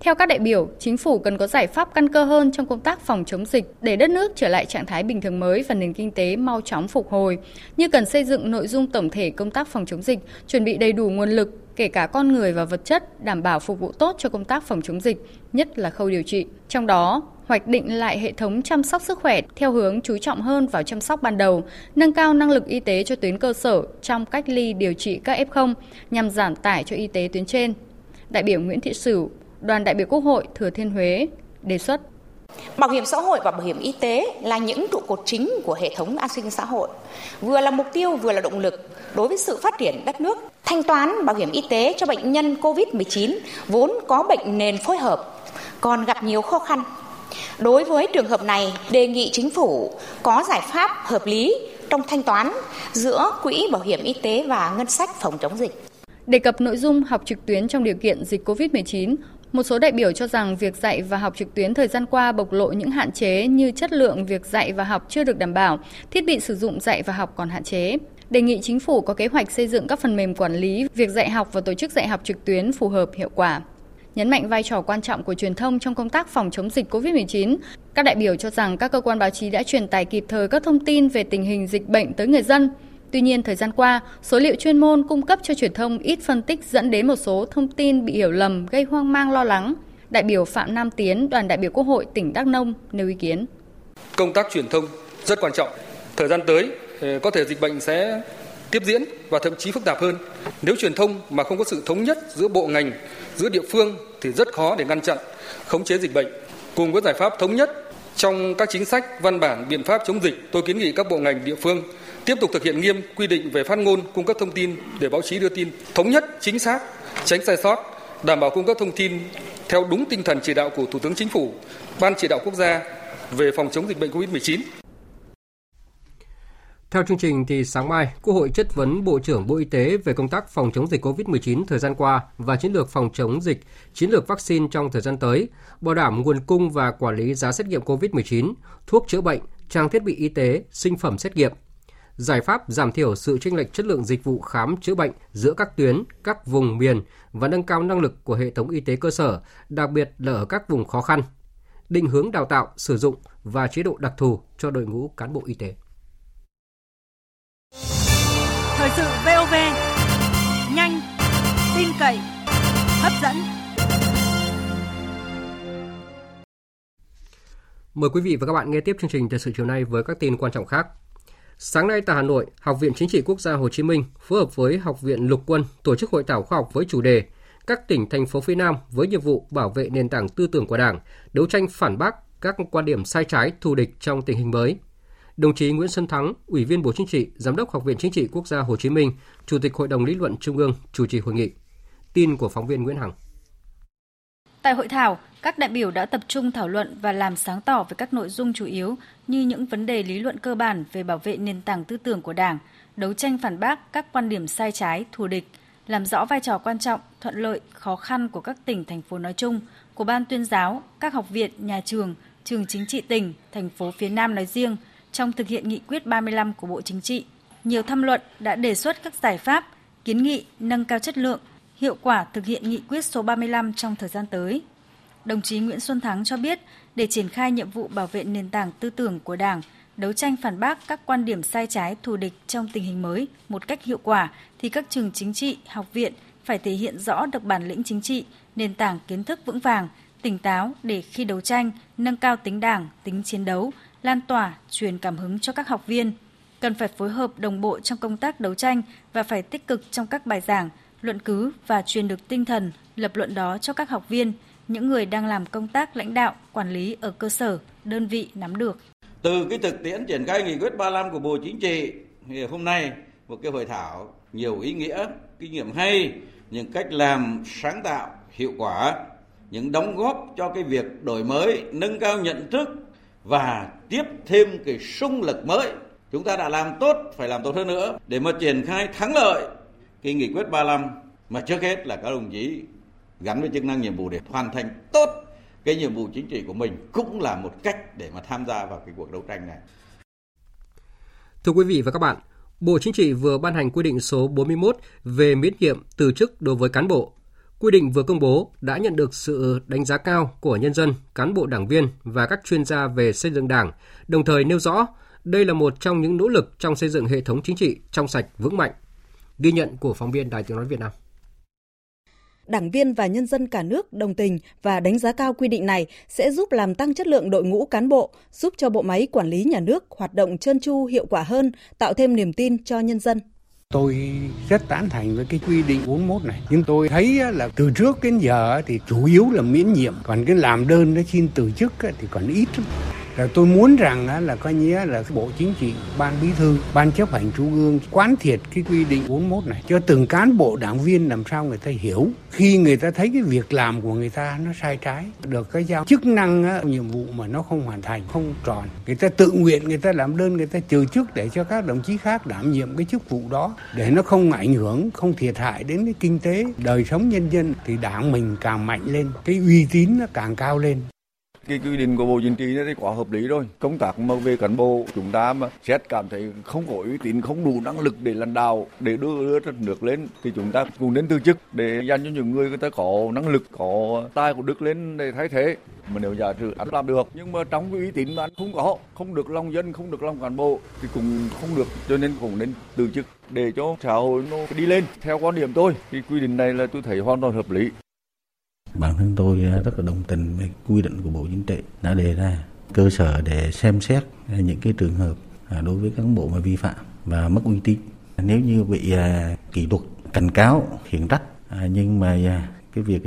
Theo các đại biểu, chính phủ cần có giải pháp căn cơ hơn trong công tác phòng chống dịch để đất nước trở lại trạng thái bình thường mới và nền kinh tế mau chóng phục hồi, như cần xây dựng nội dung tổng thể công tác phòng chống dịch, chuẩn bị đầy đủ nguồn lực, kể cả con người và vật chất, đảm bảo phục vụ tốt cho công tác phòng chống dịch, nhất là khâu điều trị. Trong đó, hoạch định lại hệ thống chăm sóc sức khỏe theo hướng chú trọng hơn vào chăm sóc ban đầu, nâng cao năng lực y tế cho tuyến cơ sở trong cách ly điều trị các ép không nhằm giảm tải cho y tế tuyến trên. Đại biểu Nguyễn Thị Sửu, đoàn đại biểu Quốc hội Thừa Thiên Huế đề xuất. Bảo hiểm xã hội và bảo hiểm y tế là những trụ cột chính của hệ thống an sinh xã hội, vừa là mục tiêu vừa là động lực đối với sự phát triển đất nước. Thanh toán bảo hiểm y tế cho bệnh nhân covid mười chín vốn có bệnh nền phối hợp còn gặp nhiều khó khăn. Đối với trường hợp này, đề nghị chính phủ có giải pháp hợp lý trong thanh toán giữa quỹ bảo hiểm y tế và ngân sách phòng chống dịch. Đề cập nội dung học trực tuyến trong điều kiện dịch covid mười chín, một số đại biểu cho rằng việc dạy và học trực tuyến thời gian qua bộc lộ những hạn chế như chất lượng việc dạy và học chưa được đảm bảo, thiết bị sử dụng dạy và học còn hạn chế. Đề nghị chính phủ có kế hoạch xây dựng các phần mềm quản lý việc dạy học và tổ chức dạy học trực tuyến phù hợp, hiệu quả. Nhấn mạnh vai trò quan trọng của truyền thông trong công tác phòng chống dịch covid mười chín, các đại biểu cho rằng các cơ quan báo chí đã truyền tải kịp thời các thông tin về tình hình dịch bệnh tới người dân. Tuy nhiên, thời gian qua, số liệu chuyên môn cung cấp cho truyền thông ít phân tích dẫn đến một số thông tin bị hiểu lầm, gây hoang mang, lo lắng. Đại biểu Phạm Nam Tiến, đoàn đại biểu Quốc hội tỉnh Đắk Nông nêu ý kiến. Công tác truyền thông rất quan trọng. Thời gian tới, có thể dịch bệnh sẽ tiếp diễn và thậm chí phức tạp hơn. Nếu truyền thông mà không có sự thống nhất giữa bộ ngành, giữa địa phương thì rất khó để ngăn chặn, khống chế dịch bệnh. Cùng với giải pháp thống nhất trong các chính sách, văn bản, biện pháp chống dịch, tôi kiến nghị các bộ ngành địa phương tiếp tục thực hiện nghiêm quy định về phát ngôn, cung cấp thông tin để báo chí đưa tin thống nhất, chính xác, tránh sai sót, đảm bảo cung cấp thông tin theo đúng tinh thần chỉ đạo của Thủ tướng Chính phủ, Ban Chỉ đạo Quốc gia về phòng chống dịch bệnh covid mười chín. Theo chương trình thì sáng mai, Quốc hội chất vấn Bộ trưởng Bộ Y tế về công tác phòng chống dịch covid mười chín thời gian qua và chiến lược phòng chống dịch, chiến lược vaccine trong thời gian tới, bảo đảm nguồn cung và quản lý giá xét nghiệm covid mười chín, thuốc chữa bệnh, trang thiết bị y tế, sinh phẩm xét nghiệm, giải pháp giảm thiểu sự chênh lệch chất lượng dịch vụ khám chữa bệnh giữa các tuyến, các vùng miền và nâng cao năng lực của hệ thống y tế cơ sở, đặc biệt là ở các vùng khó khăn, định hướng đào tạo, sử dụng và chế độ đặc thù cho đội ngũ cán bộ y tế. Thời sự vê o vê, nhanh, tin cậy, hấp dẫn. Mời quý vị và các bạn nghe tiếp chương trình Thời sự chiều nay với các tin quan trọng khác. Sáng nay tại Hà Nội, Học viện Chính trị Quốc gia Hồ Chí Minh phối hợp với Học viện Lục quân tổ chức hội thảo khoa học với chủ đề các tỉnh, thành phố phía Nam với nhiệm vụ bảo vệ nền tảng tư tưởng của Đảng, đấu tranh phản bác các quan điểm sai trái, thù địch trong tình hình mới. Đồng chí Nguyễn Xuân Thắng, Ủy viên Bộ Chính trị, Giám đốc Học viện Chính trị Quốc gia Hồ Chí Minh, Chủ tịch Hội đồng Lý luận Trung ương chủ trì hội nghị. Tin của phóng viên Nguyễn Hằng. Tại hội thảo, các đại biểu đã tập trung thảo luận và làm sáng tỏ về các nội dung chủ yếu như những vấn đề lý luận cơ bản về bảo vệ nền tảng tư tưởng của Đảng, đấu tranh phản bác các quan điểm sai trái, thù địch, làm rõ vai trò quan trọng, thuận lợi, khó khăn của các tỉnh, thành phố nói chung, của Ban Tuyên giáo, các học viện, nhà trường, trường chính trị tỉnh, thành phố phía Nam nói riêng trong thực hiện nghị quyết ba mươi lăm của Bộ Chính trị. Nhiều tham luận đã đề xuất các giải pháp, kiến nghị nâng cao chất lượng, hiệu quả thực hiện nghị quyết số ba mươi lăm trong thời gian tới. Đồng chí Nguyễn Xuân Thắng cho biết, để triển khai nhiệm vụ bảo vệ nền tảng tư tưởng của Đảng, đấu tranh phản bác các quan điểm sai trái, thù địch trong tình hình mới một cách hiệu quả thì các trường chính trị, học viện phải thể hiện rõ được bản lĩnh chính trị, nền tảng kiến thức vững vàng, tỉnh táo để khi đấu tranh, nâng cao tính Đảng, tính chiến đấu, lan tỏa, truyền cảm hứng cho các học viên. Cần phải phối hợp đồng bộ trong công tác đấu tranh và phải tích cực trong các bài giảng, luận cứ và truyền được tinh thần, lập luận đó cho các học viên, những người đang làm công tác lãnh đạo, quản lý ở cơ sở, đơn vị nắm được. Từ cái thực tiễn triển khai nghị quyết ba mươi lăm của Bộ Chính trị, thì hôm nay một cái hội thảo nhiều ý nghĩa, kinh nghiệm hay, những cách làm sáng tạo, hiệu quả, những đóng góp cho cái việc đổi mới, nâng cao nhận thức và tiếp thêm cái sung lực mới. Chúng ta đã làm tốt, phải làm tốt hơn nữa để mà triển khai thắng lợi cái nghị quyết ba mươi lăm, mà trước hết là các đồng chí gắn với chức năng nhiệm vụ để hoàn thành tốt cái nhiệm vụ chính trị của mình cũng là một cách để mà tham gia vào cái cuộc đấu tranh này. Thưa quý vị và các bạn, Bộ Chính trị vừa ban hành quy định số bốn mươi mốt về miễn nhiệm từ chức đối với cán bộ. Quy định vừa công bố đã nhận được sự đánh giá cao của nhân dân, cán bộ đảng viên và các chuyên gia về xây dựng Đảng, đồng thời nêu rõ đây là một trong những nỗ lực trong xây dựng hệ thống chính trị trong sạch vững mạnh. Ghi nhận của phóng viên Đài Tiếng nói Việt Nam. Đảng viên và nhân dân cả nước đồng tình và đánh giá cao quy định này sẽ giúp làm tăng chất lượng đội ngũ cán bộ, giúp cho bộ máy quản lý nhà nước hoạt động trơn tru, hiệu quả hơn, tạo thêm niềm tin cho nhân dân. Tôi rất tán thành với cái quy định bốn mươi mốt này, nhưng tôi thấy là từ trước đến giờ thì chủ yếu là miễn nhiệm, còn cái làm đơn để xin từ chức thì còn ít lắm. Là tôi muốn rằng là coi như là Bộ Chính trị, Ban Bí thư, Ban Chấp hành Trung ương quán triệt cái quy định bốn mươi mốt này cho từng cán bộ đảng viên làm sao người ta hiểu. Khi người ta thấy cái việc làm của người ta nó sai trái, được cái giao chức năng, nhiệm vụ mà nó không hoàn thành, không tròn, người ta tự nguyện, người ta làm đơn, người ta trừ chức để cho các đồng chí khác đảm nhiệm cái chức vụ đó, để nó không ảnh hưởng, không thiệt hại đến cái kinh tế, đời sống nhân dân thì đảng mình càng mạnh lên, cái uy tín nó càng cao lên. Cái quy định của Bộ Chính trị nó quá hợp lý rồi. Công tác mà về cán bộ chúng ta mà xét cảm thấy không có uy tín, không đủ năng lực để lãnh đạo, để đưa đất nước lên thì chúng ta cũng nên từ chức để dành cho những người người ta có năng lực, có tài, có đức lên để thay thế. Mà nếu giả sử anh làm được nhưng mà trong cái uy tín mà anh không có, không được lòng dân, không được lòng cán bộ thì cũng không được, cho nên cũng nên từ chức để cho xã hội nó đi lên. Theo quan điểm tôi, cái quy định này là tôi thấy hoàn toàn hợp lý. Bản thân tôi rất là đồng tình với quy định của Bộ Chính trị đã đề ra cơ sở để xem xét những cái trường hợp đối với cán bộ mà vi phạm và mất uy tín. Nếu như bị kỷ luật, cảnh cáo, khiển trách, nhưng mà cái việc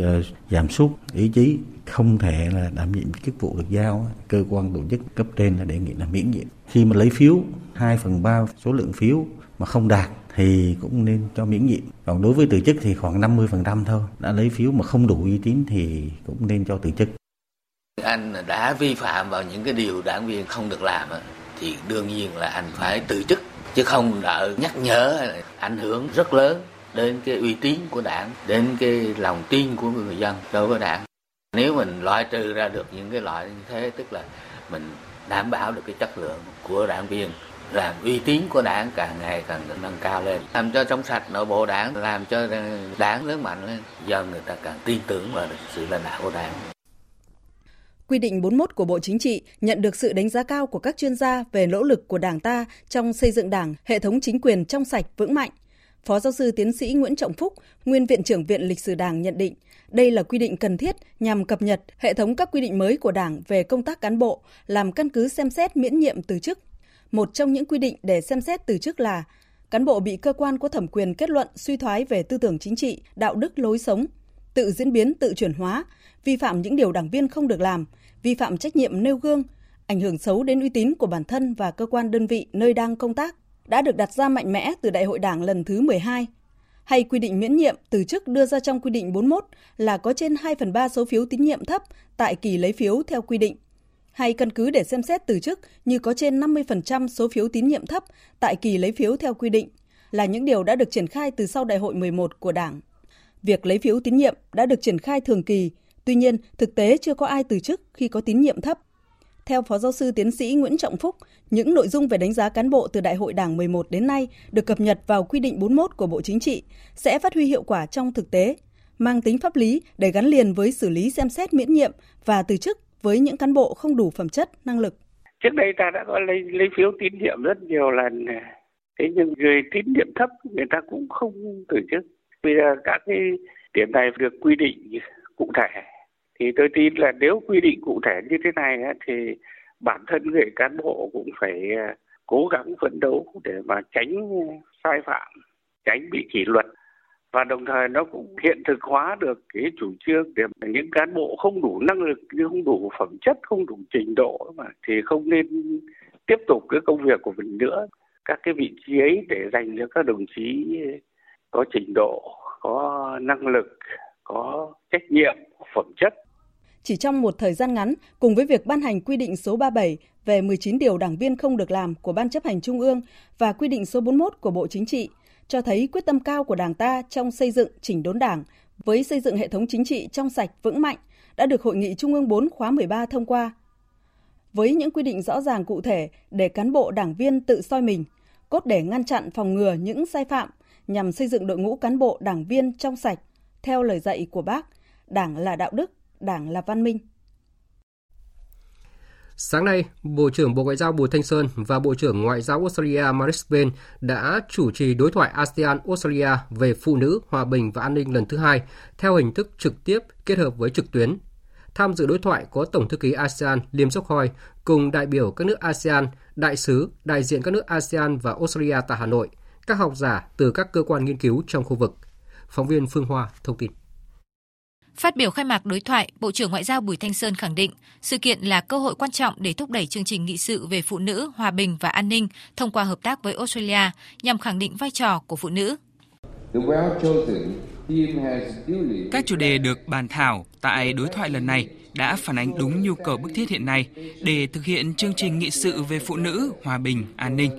giảm sút ý chí không thể là đảm nhiệm chức vụ được giao, cơ quan tổ chức cấp trên là đề nghị là miễn nhiệm. Khi mà lấy phiếu hai phần ba số lượng phiếu mà không đạt thì cũng nên cho miễn nhiệm. Còn đối với từ chức thì khoảng năm mươi phần trăm thôi. Đã lấy phiếu mà không đủ uy tín thì cũng nên cho từ chức. Anh đã vi phạm vào những cái điều đảng viên không được làm thì đương nhiên là anh phải từ chức, chứ không đợi nhắc nhở, ảnh hưởng rất lớn đến cái uy tín của đảng, đến cái lòng tin của người dân đối với đảng. Nếu mình loại trừ ra được những cái loại như thế, tức là mình đảm bảo được cái chất lượng của đảng viên, làm uy tín của đảng càng ngày càng được nâng cao lên, làm cho trong sạch nội bộ đảng, làm cho đảng lớn mạnh lên, dân người ta càng tin tưởng vào sự lãnh đạo của đảng. Quy định bốn mươi mốt của Bộ Chính trị nhận được sự đánh giá cao của các chuyên gia về nỗ lực của Đảng ta trong xây dựng Đảng, hệ thống chính quyền trong sạch vững mạnh. Phó giáo sư tiến sĩ Nguyễn Trọng Phúc, nguyên Viện trưởng Viện Lịch sử Đảng nhận định, đây là quy định cần thiết nhằm cập nhật hệ thống các quy định mới của Đảng về công tác cán bộ, làm căn cứ xem xét miễn nhiệm từ chức. Một trong những quy định để xem xét từ chức là cán bộ bị cơ quan có thẩm quyền kết luận suy thoái về tư tưởng chính trị, đạo đức lối sống. tự diễn biến, tự chuyển hóa, vi phạm những điều đảng viên không được làm, vi phạm trách nhiệm nêu gương, ảnh hưởng xấu đến uy tín của bản thân và cơ quan đơn vị nơi đang công tác, đã được đặt ra mạnh mẽ từ Đại hội Đảng lần thứ mười hai. Hay quy định miễn nhiệm từ chức đưa ra trong quy định bốn mươi mốt là có trên hai phần ba số phiếu tín nhiệm thấp tại kỳ lấy phiếu theo quy định. Hay căn cứ để xem xét từ chức như có trên năm mươi phần trăm số phiếu tín nhiệm thấp tại kỳ lấy phiếu theo quy định là những điều đã được triển khai từ sau Đại hội mười một của Đảng. Việc lấy phiếu tín nhiệm đã được triển khai thường kỳ, tuy nhiên thực tế chưa có ai từ chức khi có tín nhiệm thấp. Theo Phó Giáo sư Tiến sĩ Nguyễn Trọng Phúc, những nội dung về đánh giá cán bộ từ Đại hội Đảng mười một đến nay được cập nhật vào quy định bốn mươi mốt của Bộ Chính trị sẽ phát huy hiệu quả trong thực tế, mang tính pháp lý để gắn liền với xử lý xem xét miễn nhiệm và từ chức với những cán bộ không đủ phẩm chất, năng lực. Trước đây ta đã có lấy, lấy phiếu tín nhiệm rất nhiều lần, thế nhưng người tín nhiệm thấp người ta cũng không từ chức. Vì các cái điểm này được quy định cụ thể. Thì tôi tin là nếu quy định cụ thể như thế này thì bản thân người cán bộ cũng phải cố gắng phấn đấu để mà tránh sai phạm, tránh bị kỷ luật. Và đồng thời nó cũng hiện thực hóa được cái chủ trương để những cán bộ không đủ năng lực, không đủ phẩm chất, không đủ trình độ mà thì không nên tiếp tục cái công việc của mình nữa. Các cái vị trí ấy để dành cho các đồng chí có trình độ, có năng lực, có trách nhiệm, phẩm chất. Chỉ trong một thời gian ngắn, cùng với việc ban hành quy định số ba mươi bảy về mười chín điều đảng viên không được làm của Ban Chấp hành Trung ương và quy định số bốn mươi mốt của Bộ Chính trị, cho thấy quyết tâm cao của Đảng ta trong xây dựng chỉnh đốn Đảng, với xây dựng hệ thống chính trị trong sạch vững mạnh, đã được Hội nghị Trung ương bốn khóa mười ba thông qua. Với những quy định rõ ràng cụ thể để cán bộ đảng viên tự soi mình, cốt để ngăn chặn phòng ngừa những sai phạm nhằm xây dựng đội ngũ cán bộ đảng viên trong sạch, theo lời dạy của Bác, Đảng là đạo đức, Đảng là văn minh. Sáng nay, Bộ trưởng Bộ Ngoại giao Bùi Thanh Sơn và Bộ trưởng Ngoại giao Australia Marise Payne đã chủ trì đối thoại ASEAN-Australia về phụ nữ, hòa bình và an ninh lần thứ hai theo hình thức trực tiếp kết hợp với trực tuyến. Tham dự đối thoại có Tổng thư ký ASEAN Lim Sok Hoi cùng đại biểu các nước ASEAN, đại sứ, đại diện các nước ASEAN và Australia tại Hà Nội, các học giả từ các cơ quan nghiên cứu trong khu vực. Phóng viên Phương Hoa thông tin. Phát biểu khai mạc đối thoại, Bộ trưởng Ngoại giao Bùi Thanh Sơn khẳng định sự kiện là cơ hội quan trọng để thúc đẩy chương trình nghị sự về phụ nữ, hòa bình và an ninh thông qua hợp tác với Australia nhằm khẳng định vai trò của phụ nữ. Các chủ đề được bàn thảo tại đối thoại lần này đã phản ánh đúng nhu cầu bức thiết hiện nay để thực hiện chương trình nghị sự về phụ nữ, hòa bình, an ninh.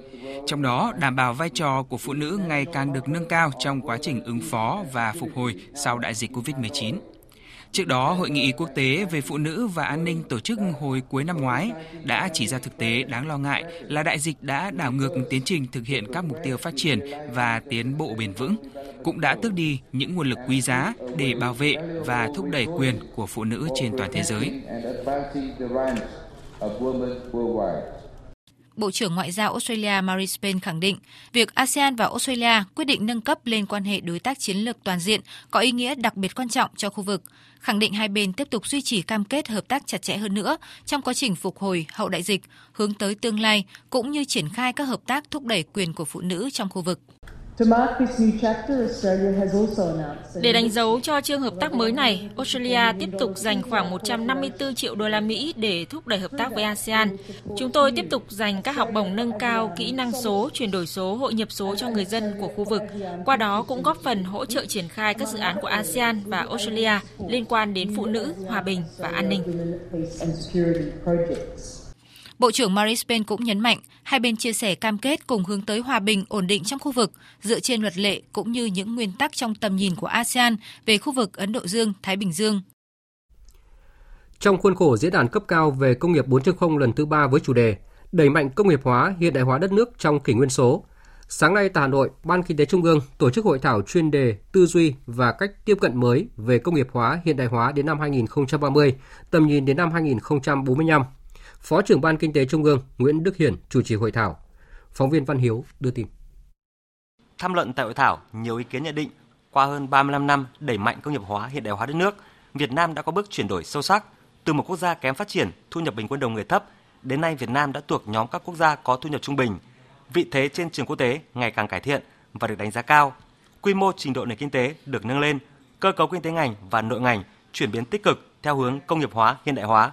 Trong đó, đảm bảo vai trò của phụ nữ ngày càng được nâng cao trong quá trình ứng phó và phục hồi sau đại dịch covid mười chín. Trước đó, Hội nghị Quốc tế về Phụ nữ và An ninh tổ chức hồi cuối năm ngoái đã chỉ ra thực tế đáng lo ngại là đại dịch đã đảo ngược tiến trình thực hiện các mục tiêu phát triển và tiến bộ bền vững, cũng đã tước đi những nguồn lực quý giá để bảo vệ và thúc đẩy quyền của phụ nữ trên toàn thế giới. Bộ trưởng Ngoại giao Australia Marise Payne khẳng định, việc ASEAN và Australia quyết định nâng cấp lên quan hệ đối tác chiến lược toàn diện có ý nghĩa đặc biệt quan trọng cho khu vực, khẳng định hai bên tiếp tục duy trì cam kết hợp tác chặt chẽ hơn nữa trong quá trình phục hồi hậu đại dịch, hướng tới tương lai, cũng như triển khai các hợp tác thúc đẩy quyền của phụ nữ trong khu vực. Để đánh dấu cho chương hợp tác mới này, Australia tiếp tục dành khoảng một trăm năm mươi tư triệu đô la Mỹ để thúc đẩy hợp tác với ASEAN. Chúng tôi tiếp tục dành các học bổng nâng cao kỹ năng số, chuyển đổi số, hội nhập số cho người dân của khu vực. Qua đó cũng góp phần hỗ trợ triển khai các dự án của ASEAN và Australia liên quan đến phụ nữ, hòa bình và an ninh. Bộ trưởng Marise Payne cũng nhấn mạnh, hai bên chia sẻ cam kết cùng hướng tới hòa bình, ổn định trong khu vực, dựa trên luật lệ cũng như những nguyên tắc trong tầm nhìn của ASEAN về khu vực Ấn Độ Dương-Thái Bình Dương. Trong khuôn khổ diễn đàn cấp cao về công nghiệp bốn chấm không lần thứ ba với chủ đề đẩy mạnh công nghiệp hóa, hiện đại hóa đất nước trong kỷ nguyên số, sáng nay tại Hà Nội, Ban Kinh tế Trung ương tổ chức hội thảo chuyên đề tư duy và cách tiếp cận mới về công nghiệp hóa, hiện đại hóa đến năm hai không ba không, tầm nhìn đến năm hai không bốn năm. Phó trưởng Ban Kinh tế Trung ương Nguyễn Đức Hiển chủ trì hội thảo. Phóng viên Văn Hiếu đưa tin. Tham luận tại hội thảo, nhiều ý kiến nhận định, qua hơn ba mươi lăm năm đẩy mạnh công nghiệp hóa, hiện đại hóa đất nước, Việt Nam đã có bước chuyển đổi sâu sắc, từ một quốc gia kém phát triển, thu nhập bình quân đầu người thấp, đến nay Việt Nam đã thuộc nhóm các quốc gia có thu nhập trung bình. Vị thế trên trường quốc tế ngày càng cải thiện và được đánh giá cao. Quy mô trình độ nền kinh tế được nâng lên, cơ cấu kinh tế ngành và nội ngành chuyển biến tích cực theo hướng công nghiệp hóa, hiện đại hóa.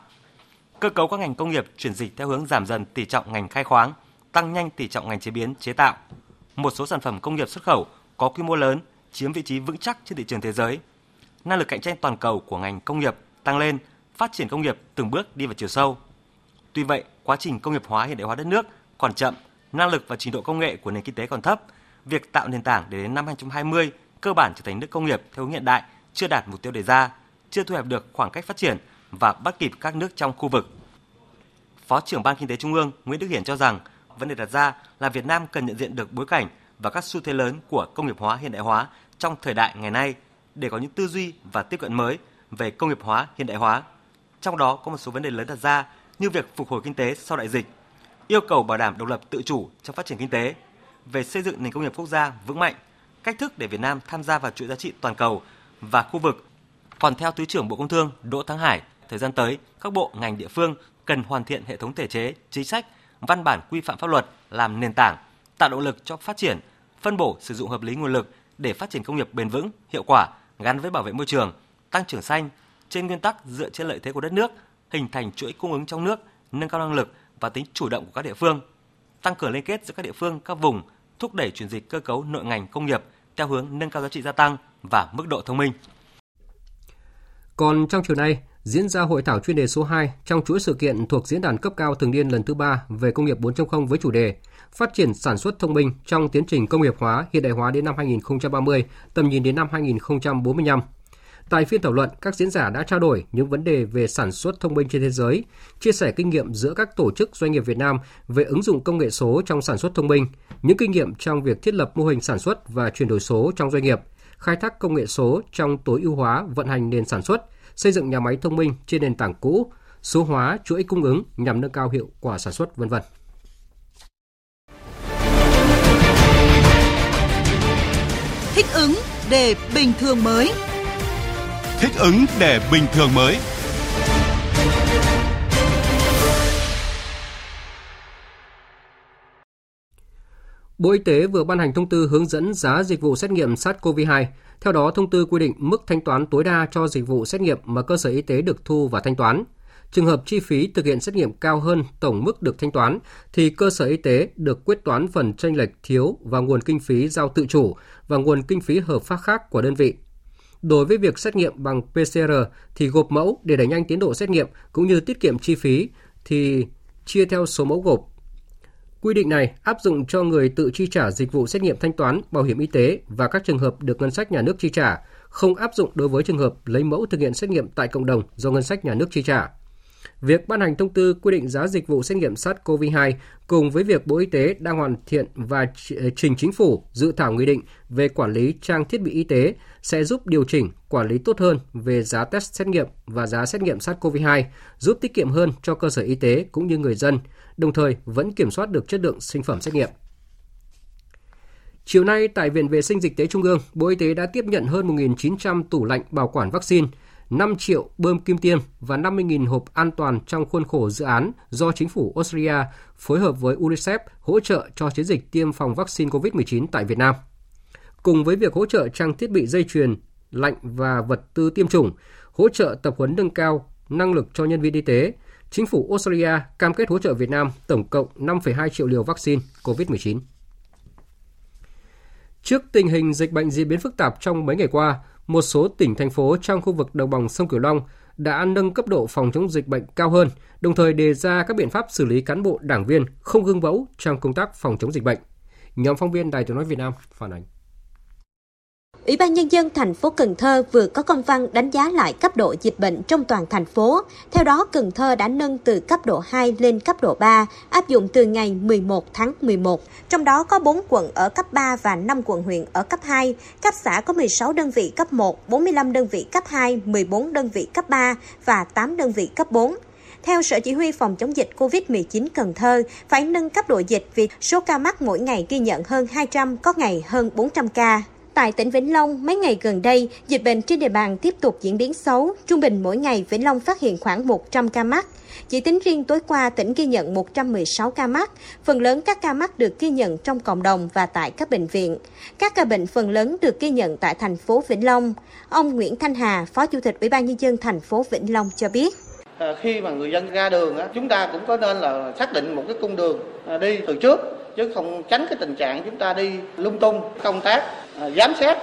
Cơ cấu các ngành công nghiệp chuyển dịch theo hướng giảm dần tỷ trọng ngành khai khoáng, tăng nhanh tỷ trọng ngành chế biến, chế tạo. Một số sản phẩm công nghiệp xuất khẩu có quy mô lớn chiếm vị trí vững chắc trên thị trường thế giới. Năng lực cạnh tranh toàn cầu của ngành công nghiệp tăng lên, phát triển công nghiệp từng bước đi vào chiều sâu. Tuy vậy, quá trình công nghiệp hóa, hiện đại hóa đất nước còn chậm, năng lực và trình độ công nghệ của nền kinh tế còn thấp. Việc tạo nền tảng để đến năm hai không hai không cơ bản trở thành nước công nghiệp theo hướng hiện đại chưa đạt mục tiêu đề ra, chưa thu hẹp được khoảng cách phát triển và bắt kịp các nước trong khu vực. Phó trưởng Ban Kinh tế Trung ương Nguyễn Đức Hiển cho rằng vấn đề đặt ra là Việt Nam cần nhận diện được bối cảnh và các xu thế lớn của công nghiệp hóa, hiện đại hóa trong thời đại ngày nay để có những tư duy và tiếp cận mới về công nghiệp hóa, hiện đại hóa. Trong đó có một số vấn đề lớn đặt ra như việc phục hồi kinh tế sau đại dịch, yêu cầu bảo đảm độc lập tự chủ trong phát triển kinh tế, về xây dựng nền công nghiệp quốc gia vững mạnh, cách thức để Việt Nam tham gia vào chuỗi giá trị toàn cầu và khu vực. Còn theo Thứ trưởng Bộ Công Thương Đỗ Thắng Hải, thời gian tới, các bộ, ngành, địa phương cần hoàn thiện hệ thống thể chế, chính sách, văn bản quy phạm pháp luật làm nền tảng, tạo động lực cho phát triển, phân bổ sử dụng hợp lý nguồn lực để phát triển công nghiệp bền vững, hiệu quả, gắn với bảo vệ môi trường, tăng trưởng xanh, trên nguyên tắc dựa trên lợi thế của đất nước, hình thành chuỗi cung ứng trong nước, nâng cao năng lực và tính chủ động của các địa phương, tăng cường liên kết giữa các địa phương, các vùng, thúc đẩy chuyển dịch cơ cấu nội ngành công nghiệp theo hướng nâng cao giá trị gia tăng và mức độ thông minh. Còn trong chiều nay, diễn ra hội thảo chuyên đề số hai trong chuỗi sự kiện thuộc diễn đàn cấp cao thường niên lần thứ ba về công nghiệp bốn chấm không với chủ đề Phát triển sản xuất thông minh trong tiến trình công nghiệp hóa, hiện đại hóa đến năm hai không ba không, tầm nhìn đến năm hai không bốn năm. Tại phiên thảo luận, các diễn giả đã trao đổi những vấn đề về sản xuất thông minh trên thế giới, chia sẻ kinh nghiệm giữa các tổ chức doanh nghiệp Việt Nam về ứng dụng công nghệ số trong sản xuất thông minh, những kinh nghiệm trong việc thiết lập mô hình sản xuất và chuyển đổi số trong doanh nghiệp, khai thác công nghệ số trong tối ưu hóa vận hành nền sản xuất, xây dựng nhà máy thông minh trên nền tảng cũ, số hóa chuỗi cung ứng nhằm nâng cao hiệu quả sản xuất, vân vân. Thích ứng để bình thường mới. Thích ứng để bình thường mới. Bộ Y tế vừa ban hành thông tư hướng dẫn giá dịch vụ xét nghiệm SARS-xê o vê hai. Theo đó, thông tư quy định mức thanh toán tối đa cho dịch vụ xét nghiệm mà cơ sở y tế được thu và thanh toán. Trường hợp chi phí thực hiện xét nghiệm cao hơn tổng mức được thanh toán, thì cơ sở y tế được quyết toán phần chênh lệch thiếu và nguồn kinh phí giao tự chủ và nguồn kinh phí hợp pháp khác của đơn vị. Đối với việc xét nghiệm bằng pê xê rờ thì gộp mẫu để đẩy nhanh tiến độ xét nghiệm cũng như tiết kiệm chi phí thì chia theo số mẫu gộp. Quy định này áp dụng cho người tự chi trả dịch vụ xét nghiệm thanh toán, bảo hiểm y tế và các trường hợp được ngân sách nhà nước chi trả, không áp dụng đối với trường hợp lấy mẫu thực hiện xét nghiệm tại cộng đồng do ngân sách nhà nước chi trả. Việc ban hành thông tư quy định giá dịch vụ xét nghiệm SARS-xê o vê hai cùng với việc Bộ Y tế đang hoàn thiện và trình Chính phủ dự thảo nghị định về quản lý trang thiết bị y tế sẽ giúp điều chỉnh, quản lý tốt hơn về giá test xét nghiệm và giá xét nghiệm SARS-xê o vê hai, giúp tiết kiệm hơn cho cơ sở y tế cũng như người dân, đồng thời vẫn kiểm soát được chất lượng sinh phẩm xét nghiệm. Chiều nay, tại Viện Vệ sinh Dịch tế Trung ương, Bộ Y tế đã tiếp nhận hơn một nghìn chín trăm tủ lạnh bảo quản vaccine, năm triệu bơm kim tiêm và năm mươi nghìn hộp an toàn trong khuôn khổ dự án do chính phủ Australia phối hợp với UNICEF hỗ trợ cho chiến dịch tiêm phòng vaccine covid mười chín tại Việt Nam. Cùng với việc hỗ trợ trang thiết bị dây chuyền, lạnh và vật tư tiêm chủng, hỗ trợ tập huấn nâng cao năng lực cho nhân viên y tế, chính phủ Australia cam kết hỗ trợ Việt Nam tổng cộng năm phẩy hai triệu liều vaccine covid mười chín. Trước tình hình dịch bệnh diễn biến phức tạp trong mấy ngày qua, một số tỉnh, thành phố trong khu vực đồng bằng sông Cửu Long đã nâng cấp độ phòng chống dịch bệnh cao hơn, đồng thời đề ra các biện pháp xử lý cán bộ, đảng viên không gương mẫu trong công tác phòng chống dịch bệnh. Nhóm phóng viên Đài Tiếng nói Việt Nam phản ánh. Ủy ban Nhân dân thành phố Cần Thơ vừa có công văn đánh giá lại cấp độ dịch bệnh trong toàn thành phố. Theo đó, Cần Thơ đã nâng từ cấp độ hai lên cấp độ ba, áp dụng từ ngày mười một tháng mười một. Trong đó có bốn quận ở cấp ba và năm quận huyện ở cấp hai. Cấp xã có mười sáu đơn vị cấp một, bốn mươi lăm đơn vị cấp hai, mười bốn đơn vị cấp ba và tám đơn vị cấp bốn. Theo Sở Chỉ huy Phòng chống dịch covid mười chín Cần Thơ, phải nâng cấp độ dịch vì số ca mắc mỗi ngày ghi nhận hơn hai trăm, có ngày hơn bốn trăm ca. Tại tỉnh Vĩnh Long, mấy ngày gần đây, dịch bệnh trên địa bàn tiếp tục diễn biến xấu. Trung bình mỗi ngày, Vĩnh Long phát hiện khoảng một trăm ca mắc. Chỉ tính riêng tối qua, tỉnh ghi nhận một trăm mười sáu ca mắc. Phần lớn các ca mắc được ghi nhận trong cộng đồng và tại các bệnh viện. Các ca bệnh phần lớn được ghi nhận tại thành phố Vĩnh Long. Ông Nguyễn Thanh Hà, Phó Chủ tịch Ủy ban Nhân dân thành phố Vĩnh Long cho biết. Khi mà người dân ra đường, chúng ta cũng có nên là xác định một cái cung đường đi từ trước, chứ không tránh cái tình trạng chúng ta đi lung tung. Công tác giám sát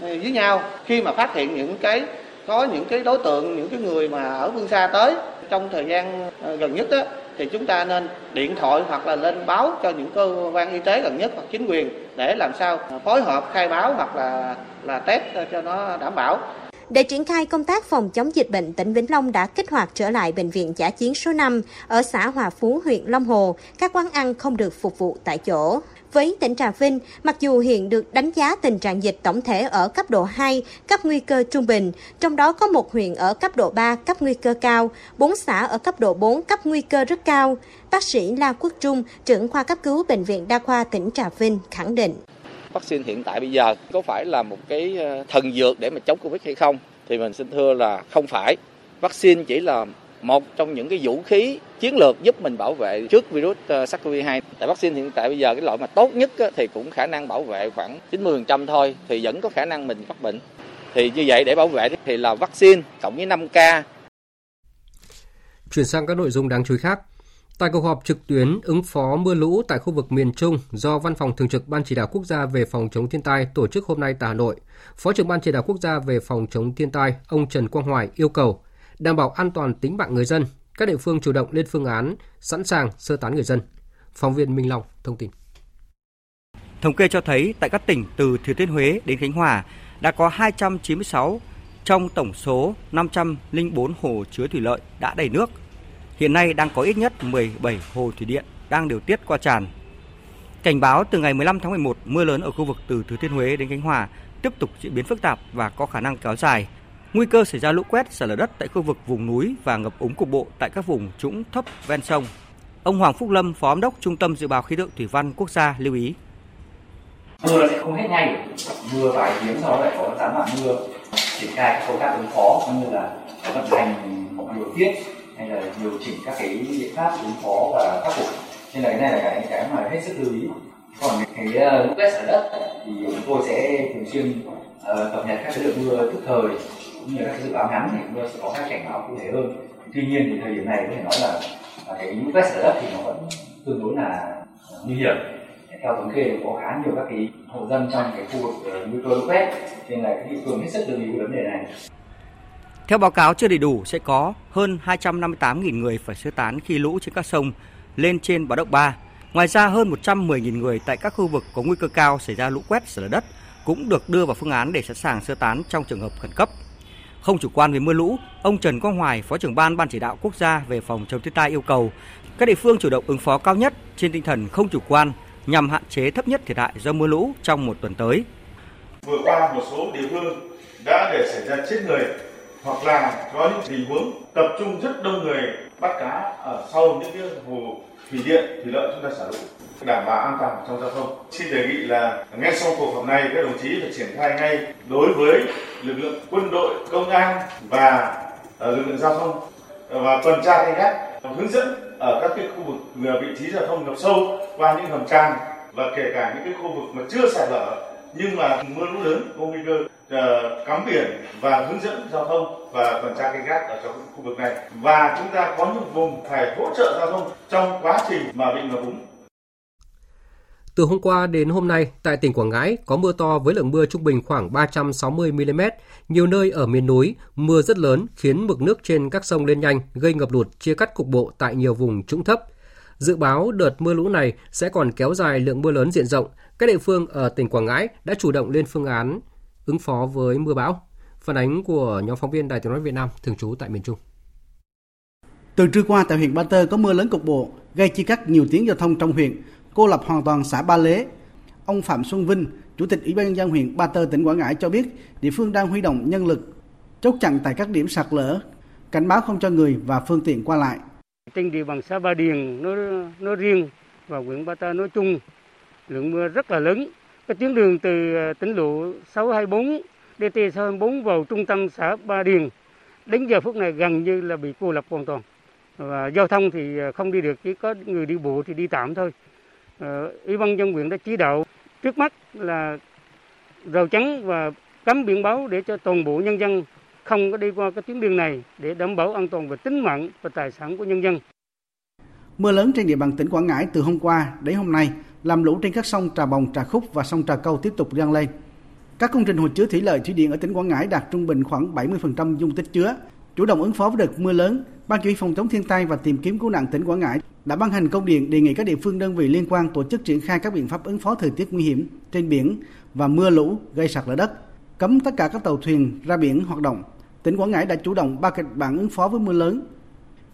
với nhau, khi mà phát hiện những cái có những cái đối tượng, những cái người mà ở phương xa tới trong thời gian gần nhất đó, thì chúng ta nên điện thoại hoặc là lên báo cho những cơ quan y tế gần nhất hoặc chính quyền để làm sao phối hợp khai báo hoặc là là test cho nó đảm bảo. Để triển khai công tác phòng chống dịch bệnh, tỉnh Vĩnh Long đã kích hoạt trở lại bệnh viện Dã Chiến số năm ở xã Hòa Phú, huyện Long Hồ. Các quán ăn không được phục vụ tại chỗ. Với tỉnh Trà Vinh, mặc dù hiện được đánh giá tình trạng dịch tổng thể ở cấp độ hai, cấp nguy cơ trung bình, trong đó có một huyện ở cấp độ ba, cấp nguy cơ cao, bốn xã ở cấp độ bốn, cấp nguy cơ rất cao. Bác sĩ La Quốc Trung, trưởng khoa cấp cứu Bệnh viện Đa khoa tỉnh Trà Vinh khẳng định. Vaccine hiện tại bây giờ có phải là một cái thần dược để mà chống Covid hay không? Thì mình xin thưa là không phải. Vaccine chỉ là một trong những cái vũ khí chiến lược giúp mình bảo vệ trước virus SARS-xê o vê hai. Tại vaccine hiện tại bây giờ cái loại mà tốt nhất thì cũng khả năng bảo vệ khoảng chín mươi phần trăm thôi, thì vẫn có khả năng mình mắc bệnh. Thì như vậy để bảo vệ thì là vaccine cộng với năm ca. Chuyển sang các nội dung đáng chú ý khác. Tại cuộc họp trực tuyến ứng phó mưa lũ tại khu vực miền Trung do Văn phòng Thường trực Ban Chỉ đạo Quốc gia về phòng chống thiên tai tổ chức hôm nay tại Hà Nội, Phó trưởng Ban Chỉ đạo Quốc gia về phòng chống thiên tai ông Trần Quang Hoài yêu cầu đảm bảo an toàn tính mạng người dân, các địa phương chủ động lên phương án sẵn sàng sơ tán người dân. Phóng viên Minh Long thông tin. Thống kê cho thấy tại các tỉnh từ Thừa Thiên Huế đến Khánh Hòa đã có hai trăm chín mươi sáu trong tổng số năm trăm lẻ bốn hồ chứa thủy lợi đã đầy nước. Hiện nay đang có ít nhất mười bảy hồ thủy điện đang điều tiết qua tràn. Cảnh báo từ ngày mười lăm tháng mười một, mưa lớn ở khu vực từ Thừa Thiên Huế đến Khánh Hòa tiếp tục diễn biến phức tạp và có khả năng kéo dài. Nguy cơ xảy ra lũ quét, sạt lở đất tại khu vực vùng núi và ngập úng cục bộ tại các vùng trũng thấp ven sông. Ông Hoàng Phúc Lâm, Phó Giám đốc Trung tâm Dự báo Khí tượng Thủy văn Quốc gia lưu ý. Mưa sẽ không hết ngay, mưa vài tiếng sau lại có gián đoạn mưa. Triển khai công tác ứng phó cũng như là vận hành điều tiết hay là điều chỉnh các cái biện pháp ứng phó và khắc phục, nên là cái này là cái cái mà hết sức lưu ý. Còn cái lũ quét sạt đất thì chúng tôi sẽ thường xuyên uh, cập nhật các cái lượng mưa tức thời cũng như các cái dự báo ngắn thì chúng tôi sẽ có các cảnh báo cụ thể hơn. Tuy nhiên thì thời điểm này có thể nói là cái lũ quét sạt đất thì nó vẫn tương đối là nguy hiểm. Theo thống kê có khá nhiều các cái hộ dân trong cái khu vực nguy cơ lũ quét, nên là địa phương hết sức lưu ý vấn đề này. Theo báo cáo chưa đầy đủ, sẽ có hơn hai trăm năm mươi tám nghìn người phải sơ tán khi lũ trên các sông lên trên báo động ba. Ngoài ra, hơn một trăm mười nghìn người tại các khu vực có nguy cơ cao xảy ra lũ quét, sạt lở đất cũng được đưa vào phương án để sẵn sàng sơ tán trong trường hợp khẩn cấp. Không chủ quan với mưa lũ, ông Trần Quang Hoài, Phó trưởng Ban Ban Chỉ đạo Quốc gia về phòng chống thiên tai yêu cầu các địa phương chủ động ứng phó cao nhất trên tinh thần không chủ quan nhằm hạn chế thấp nhất thiệt hại do mưa lũ trong một tuần tới. Vừa qua, một số địa phương đã để xảy ra chết người, hoặc là có những tình huống tập trung rất đông người bắt cá ở sau những cái hồ thủy điện, thủy lợi chúng ta xả lũ, đảm bảo an toàn trong giao thông. Xin đề nghị là ngay sau cuộc họp này các đồng chí phải triển khai ngay đối với lực lượng quân đội, công an và lực lượng giao thông và tuần tra canh gác, hướng dẫn ở các cái khu vực vị trí giao thông ngập sâu qua những hầm tràn và kể cả những cái khu vực mà chưa sạt lở nhưng mà mưa lũ lớn có nguy cơ cắm biển và hướng dẫn giao thông và tuần tra canh gác ở trong khu vực này, và chúng ta có những vùng phải hỗ trợ giao thông trong quá trình mà bị ngập úng. Từ hôm qua đến hôm nay, tại tỉnh Quảng Ngãi có mưa to với lượng mưa trung bình khoảng ba trăm sáu mươi mi-li-mét. Nhiều nơi ở miền núi mưa rất lớn khiến mực nước trên các sông lên nhanh, gây ngập lụt, chia cắt cục bộ tại nhiều vùng trũng thấp. Dự báo đợt mưa lũ này sẽ còn kéo dài lượng mưa lớn diện rộng. Các địa phương ở tỉnh Quảng Ngãi đã chủ động lên phương án ứng phó với mưa bão. Phản ánh của nhóm phóng viên Đài Tiếng nói Việt Nam thường trú tại miền Trung. Từ trưa qua tại huyện Ba Tơ có mưa lớn cục bộ gây chia cắt nhiều tuyến giao thông trong huyện, cô lập hoàn toàn xã Ba Lế. Ông Phạm Xuân Vinh, Chủ tịch Ủy ban Nhân dân huyện Ba Tơ tỉnh Quảng Ngãi cho biết địa phương đang huy động nhân lực chốt chặn tại các điểm sạt lở, cảnh báo không cho người và phương tiện qua lại. Trên địa bàn xã Ba Điền nó nó riêng và huyện Ba Tơ nói chung lượng mưa rất là lớn. Cái tuyến đường từ tỉnh lộ sáu hai bốn, đê tê sáu hai bốn vào trung tâm xã Ba Điền đến giờ phút này gần như là bị cô lập hoàn toàn. Và giao thông thì không đi được, chỉ có người đi bộ thì đi tạm thôi. Ủy ban nhân dân huyện đã chỉ đạo trước mắt là rào chắn và cấm biển báo để cho toàn bộ nhân dân không có đi qua cái tuyến đường này để đảm bảo an toàn về tính mạng và tài sản của nhân dân. Mưa lớn trên địa bàn tỉnh Quảng Ngãi từ hôm qua đến hôm nay làm lũ trên các sông Trà Bồng, Trà Khúc và sông Trà Câu tiếp tục dâng lên. Các công trình hồ chứa thủy lợi, thủy điện ở tỉnh Quảng Ngãi đạt trung bình khoảng bảy mươi phần trăm dung tích chứa. Chủ động ứng phó với đợt mưa lớn, Ban Chỉ huy phòng chống thiên tai và tìm kiếm cứu nạn tỉnh Quảng Ngãi đã ban hành công điện đề nghị các địa phương, đơn vị liên quan tổ chức triển khai các biện pháp ứng phó thời tiết nguy hiểm trên biển và mưa lũ gây sạt lở đất, cấm tất cả các tàu thuyền ra biển hoạt động. Tỉnh Quảng Ngãi đã chủ động ba kịch bản ứng phó với mưa lớn,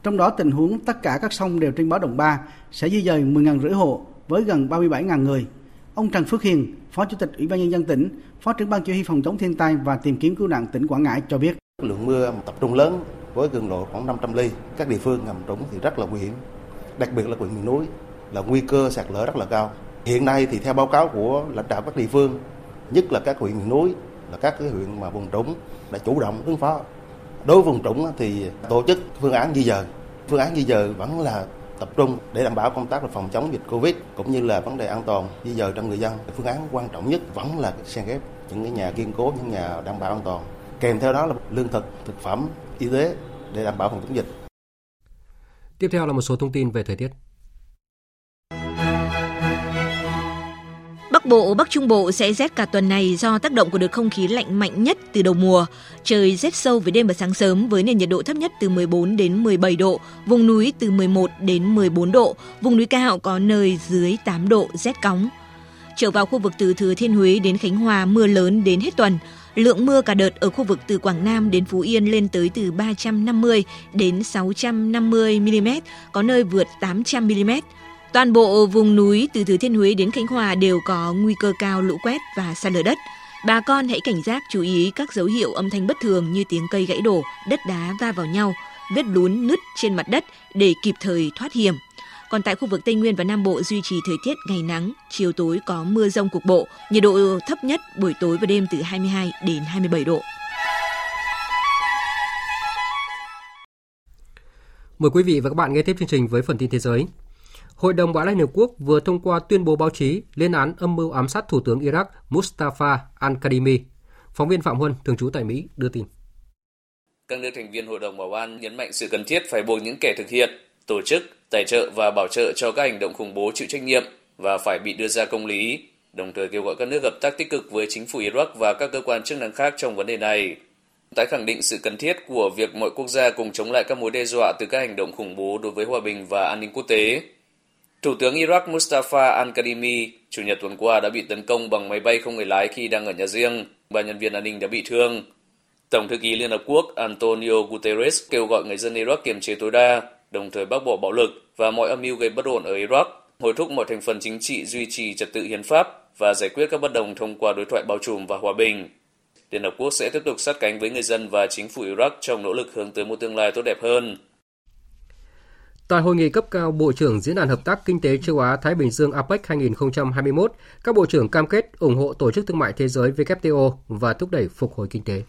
trong đó tình huống tất cả các sông đều trên báo động ba sẽ di dời mười nghìn năm trăm hộ với gần ba mươi bảy nghìn người. Ông Trần Phước Hiền, Phó Chủ tịch Ủy ban Nhân dân tỉnh, Phó trưởng Ban Chỉ huy phòng chống thiên tai và tìm kiếm cứu nạn tỉnh Quảng Ngãi cho biết. Lượng mưa tập trung lớn với cường độ khoảng năm trăm ly, các địa phương ngầm trũng thì rất là nguy hiểm, đặc biệt là huyện miền núi là nguy cơ sạt lở rất là cao. Hiện nay thì theo báo cáo của lãnh đạo các địa phương, nhất là các huyện miền núi, là các cái huyện mà vùng trũng đã chủ động ứng phó. Đối với vùng trũng thì tổ chức phương án di dời, phương án di dời vẫn là tập trung để đảm bảo công tác là phòng chống dịch Covid cũng như là vấn đề an toàn di dời cho người dân. Phương án quan trọng nhất vẫn là san ghép những cái nhà kiên cố, những nhà đảm bảo an toàn. Kèm theo đó là lương thực, thực phẩm, y tế để đảm bảo phòng chống dịch. Tiếp theo là một số thông tin về thời tiết. Bắc Bộ, Bắc Trung Bộ sẽ rét cả tuần này do tác động của đợt không khí lạnh mạnh nhất từ đầu mùa. Trời rét sâu về đêm và sáng sớm với nền nhiệt độ thấp nhất từ mười bốn đến mười bảy độ, vùng núi từ mười một đến mười bốn độ, vùng núi cao có nơi dưới tám độ, rét cóng. Trở vào khu vực từ Thừa Thiên Huế đến Khánh Hòa, mưa lớn đến hết tuần. Lượng mưa cả đợt ở khu vực từ Quảng Nam đến Phú Yên lên tới từ ba trăm năm mươi đến sáu trăm năm mươi mi li mét, có nơi vượt tám trăm mi li mét. Toàn bộ vùng núi từ Thừa Thiên Huế đến Khánh Hòa đều có nguy cơ cao lũ quét và sạt lở đất. Bà con hãy cảnh giác chú ý các dấu hiệu âm thanh bất thường như tiếng cây gãy đổ, đất đá va vào nhau, vết lún nứt trên mặt đất để kịp thời thoát hiểm. Còn tại khu vực Tây Nguyên và Nam Bộ duy trì thời tiết ngày nắng, chiều tối có mưa dông cục bộ, nhiệt độ thấp nhất buổi tối và đêm từ hai mươi hai đến hai mươi bảy độ. Mời quý vị và các bạn nghe tiếp chương trình với phần tin thế giới. Hội đồng Bảo an Liên Hợp Quốc vừa thông qua tuyên bố báo chí lên án âm mưu ám sát Thủ tướng Iraq Mustafa al-Kadhimi. Phóng viên Phạm Huân, thường trú tại Mỹ, đưa tin. Các nước thành viên Hội đồng Bảo an nhấn mạnh sự cần thiết phải buộc những kẻ thực hiện, tổ chức, tài trợ và bảo trợ cho các hành động khủng bố chịu trách nhiệm và phải bị đưa ra công lý, đồng thời kêu gọi các nước hợp tác tích cực với chính phủ Iraq và các cơ quan chức năng khác trong vấn đề này. Tái khẳng định sự cần thiết của việc mọi quốc gia cùng chống lại các mối đe dọa từ các hành động khủng bố đối với hòa bình và an ninh quốc tế. Thủ tướng Iraq Mustafa al-Kadhimi chủ nhật tuần qua đã bị tấn công bằng máy bay không người lái khi đang ở nhà riêng, ba nhân viên an ninh đã bị thương. Tổng thư ký Liên Hợp Quốc Antonio Guterres kêu gọi người dân Iraq kiềm chế tối đa, đồng thời bác bỏ bạo lực và mọi âm mưu gây bất ổn ở Iraq, hối thúc mọi thành phần chính trị duy trì trật tự hiến pháp và giải quyết các bất đồng thông qua đối thoại bao trùm và hòa bình. Liên Hợp Quốc sẽ tiếp tục sát cánh với người dân và chính phủ Iraq trong nỗ lực hướng tới một tương lai tốt đẹp hơn. Tại hội nghị cấp cao Bộ trưởng Diễn đàn Hợp tác Kinh tế Châu Á-Thái Bình Dương a pếc hai không hai mốt, các bộ trưởng cam kết ủng hộ Tổ chức Thương mại Thế giới vê kép tê o và thúc đẩy phục hồi kinh tế.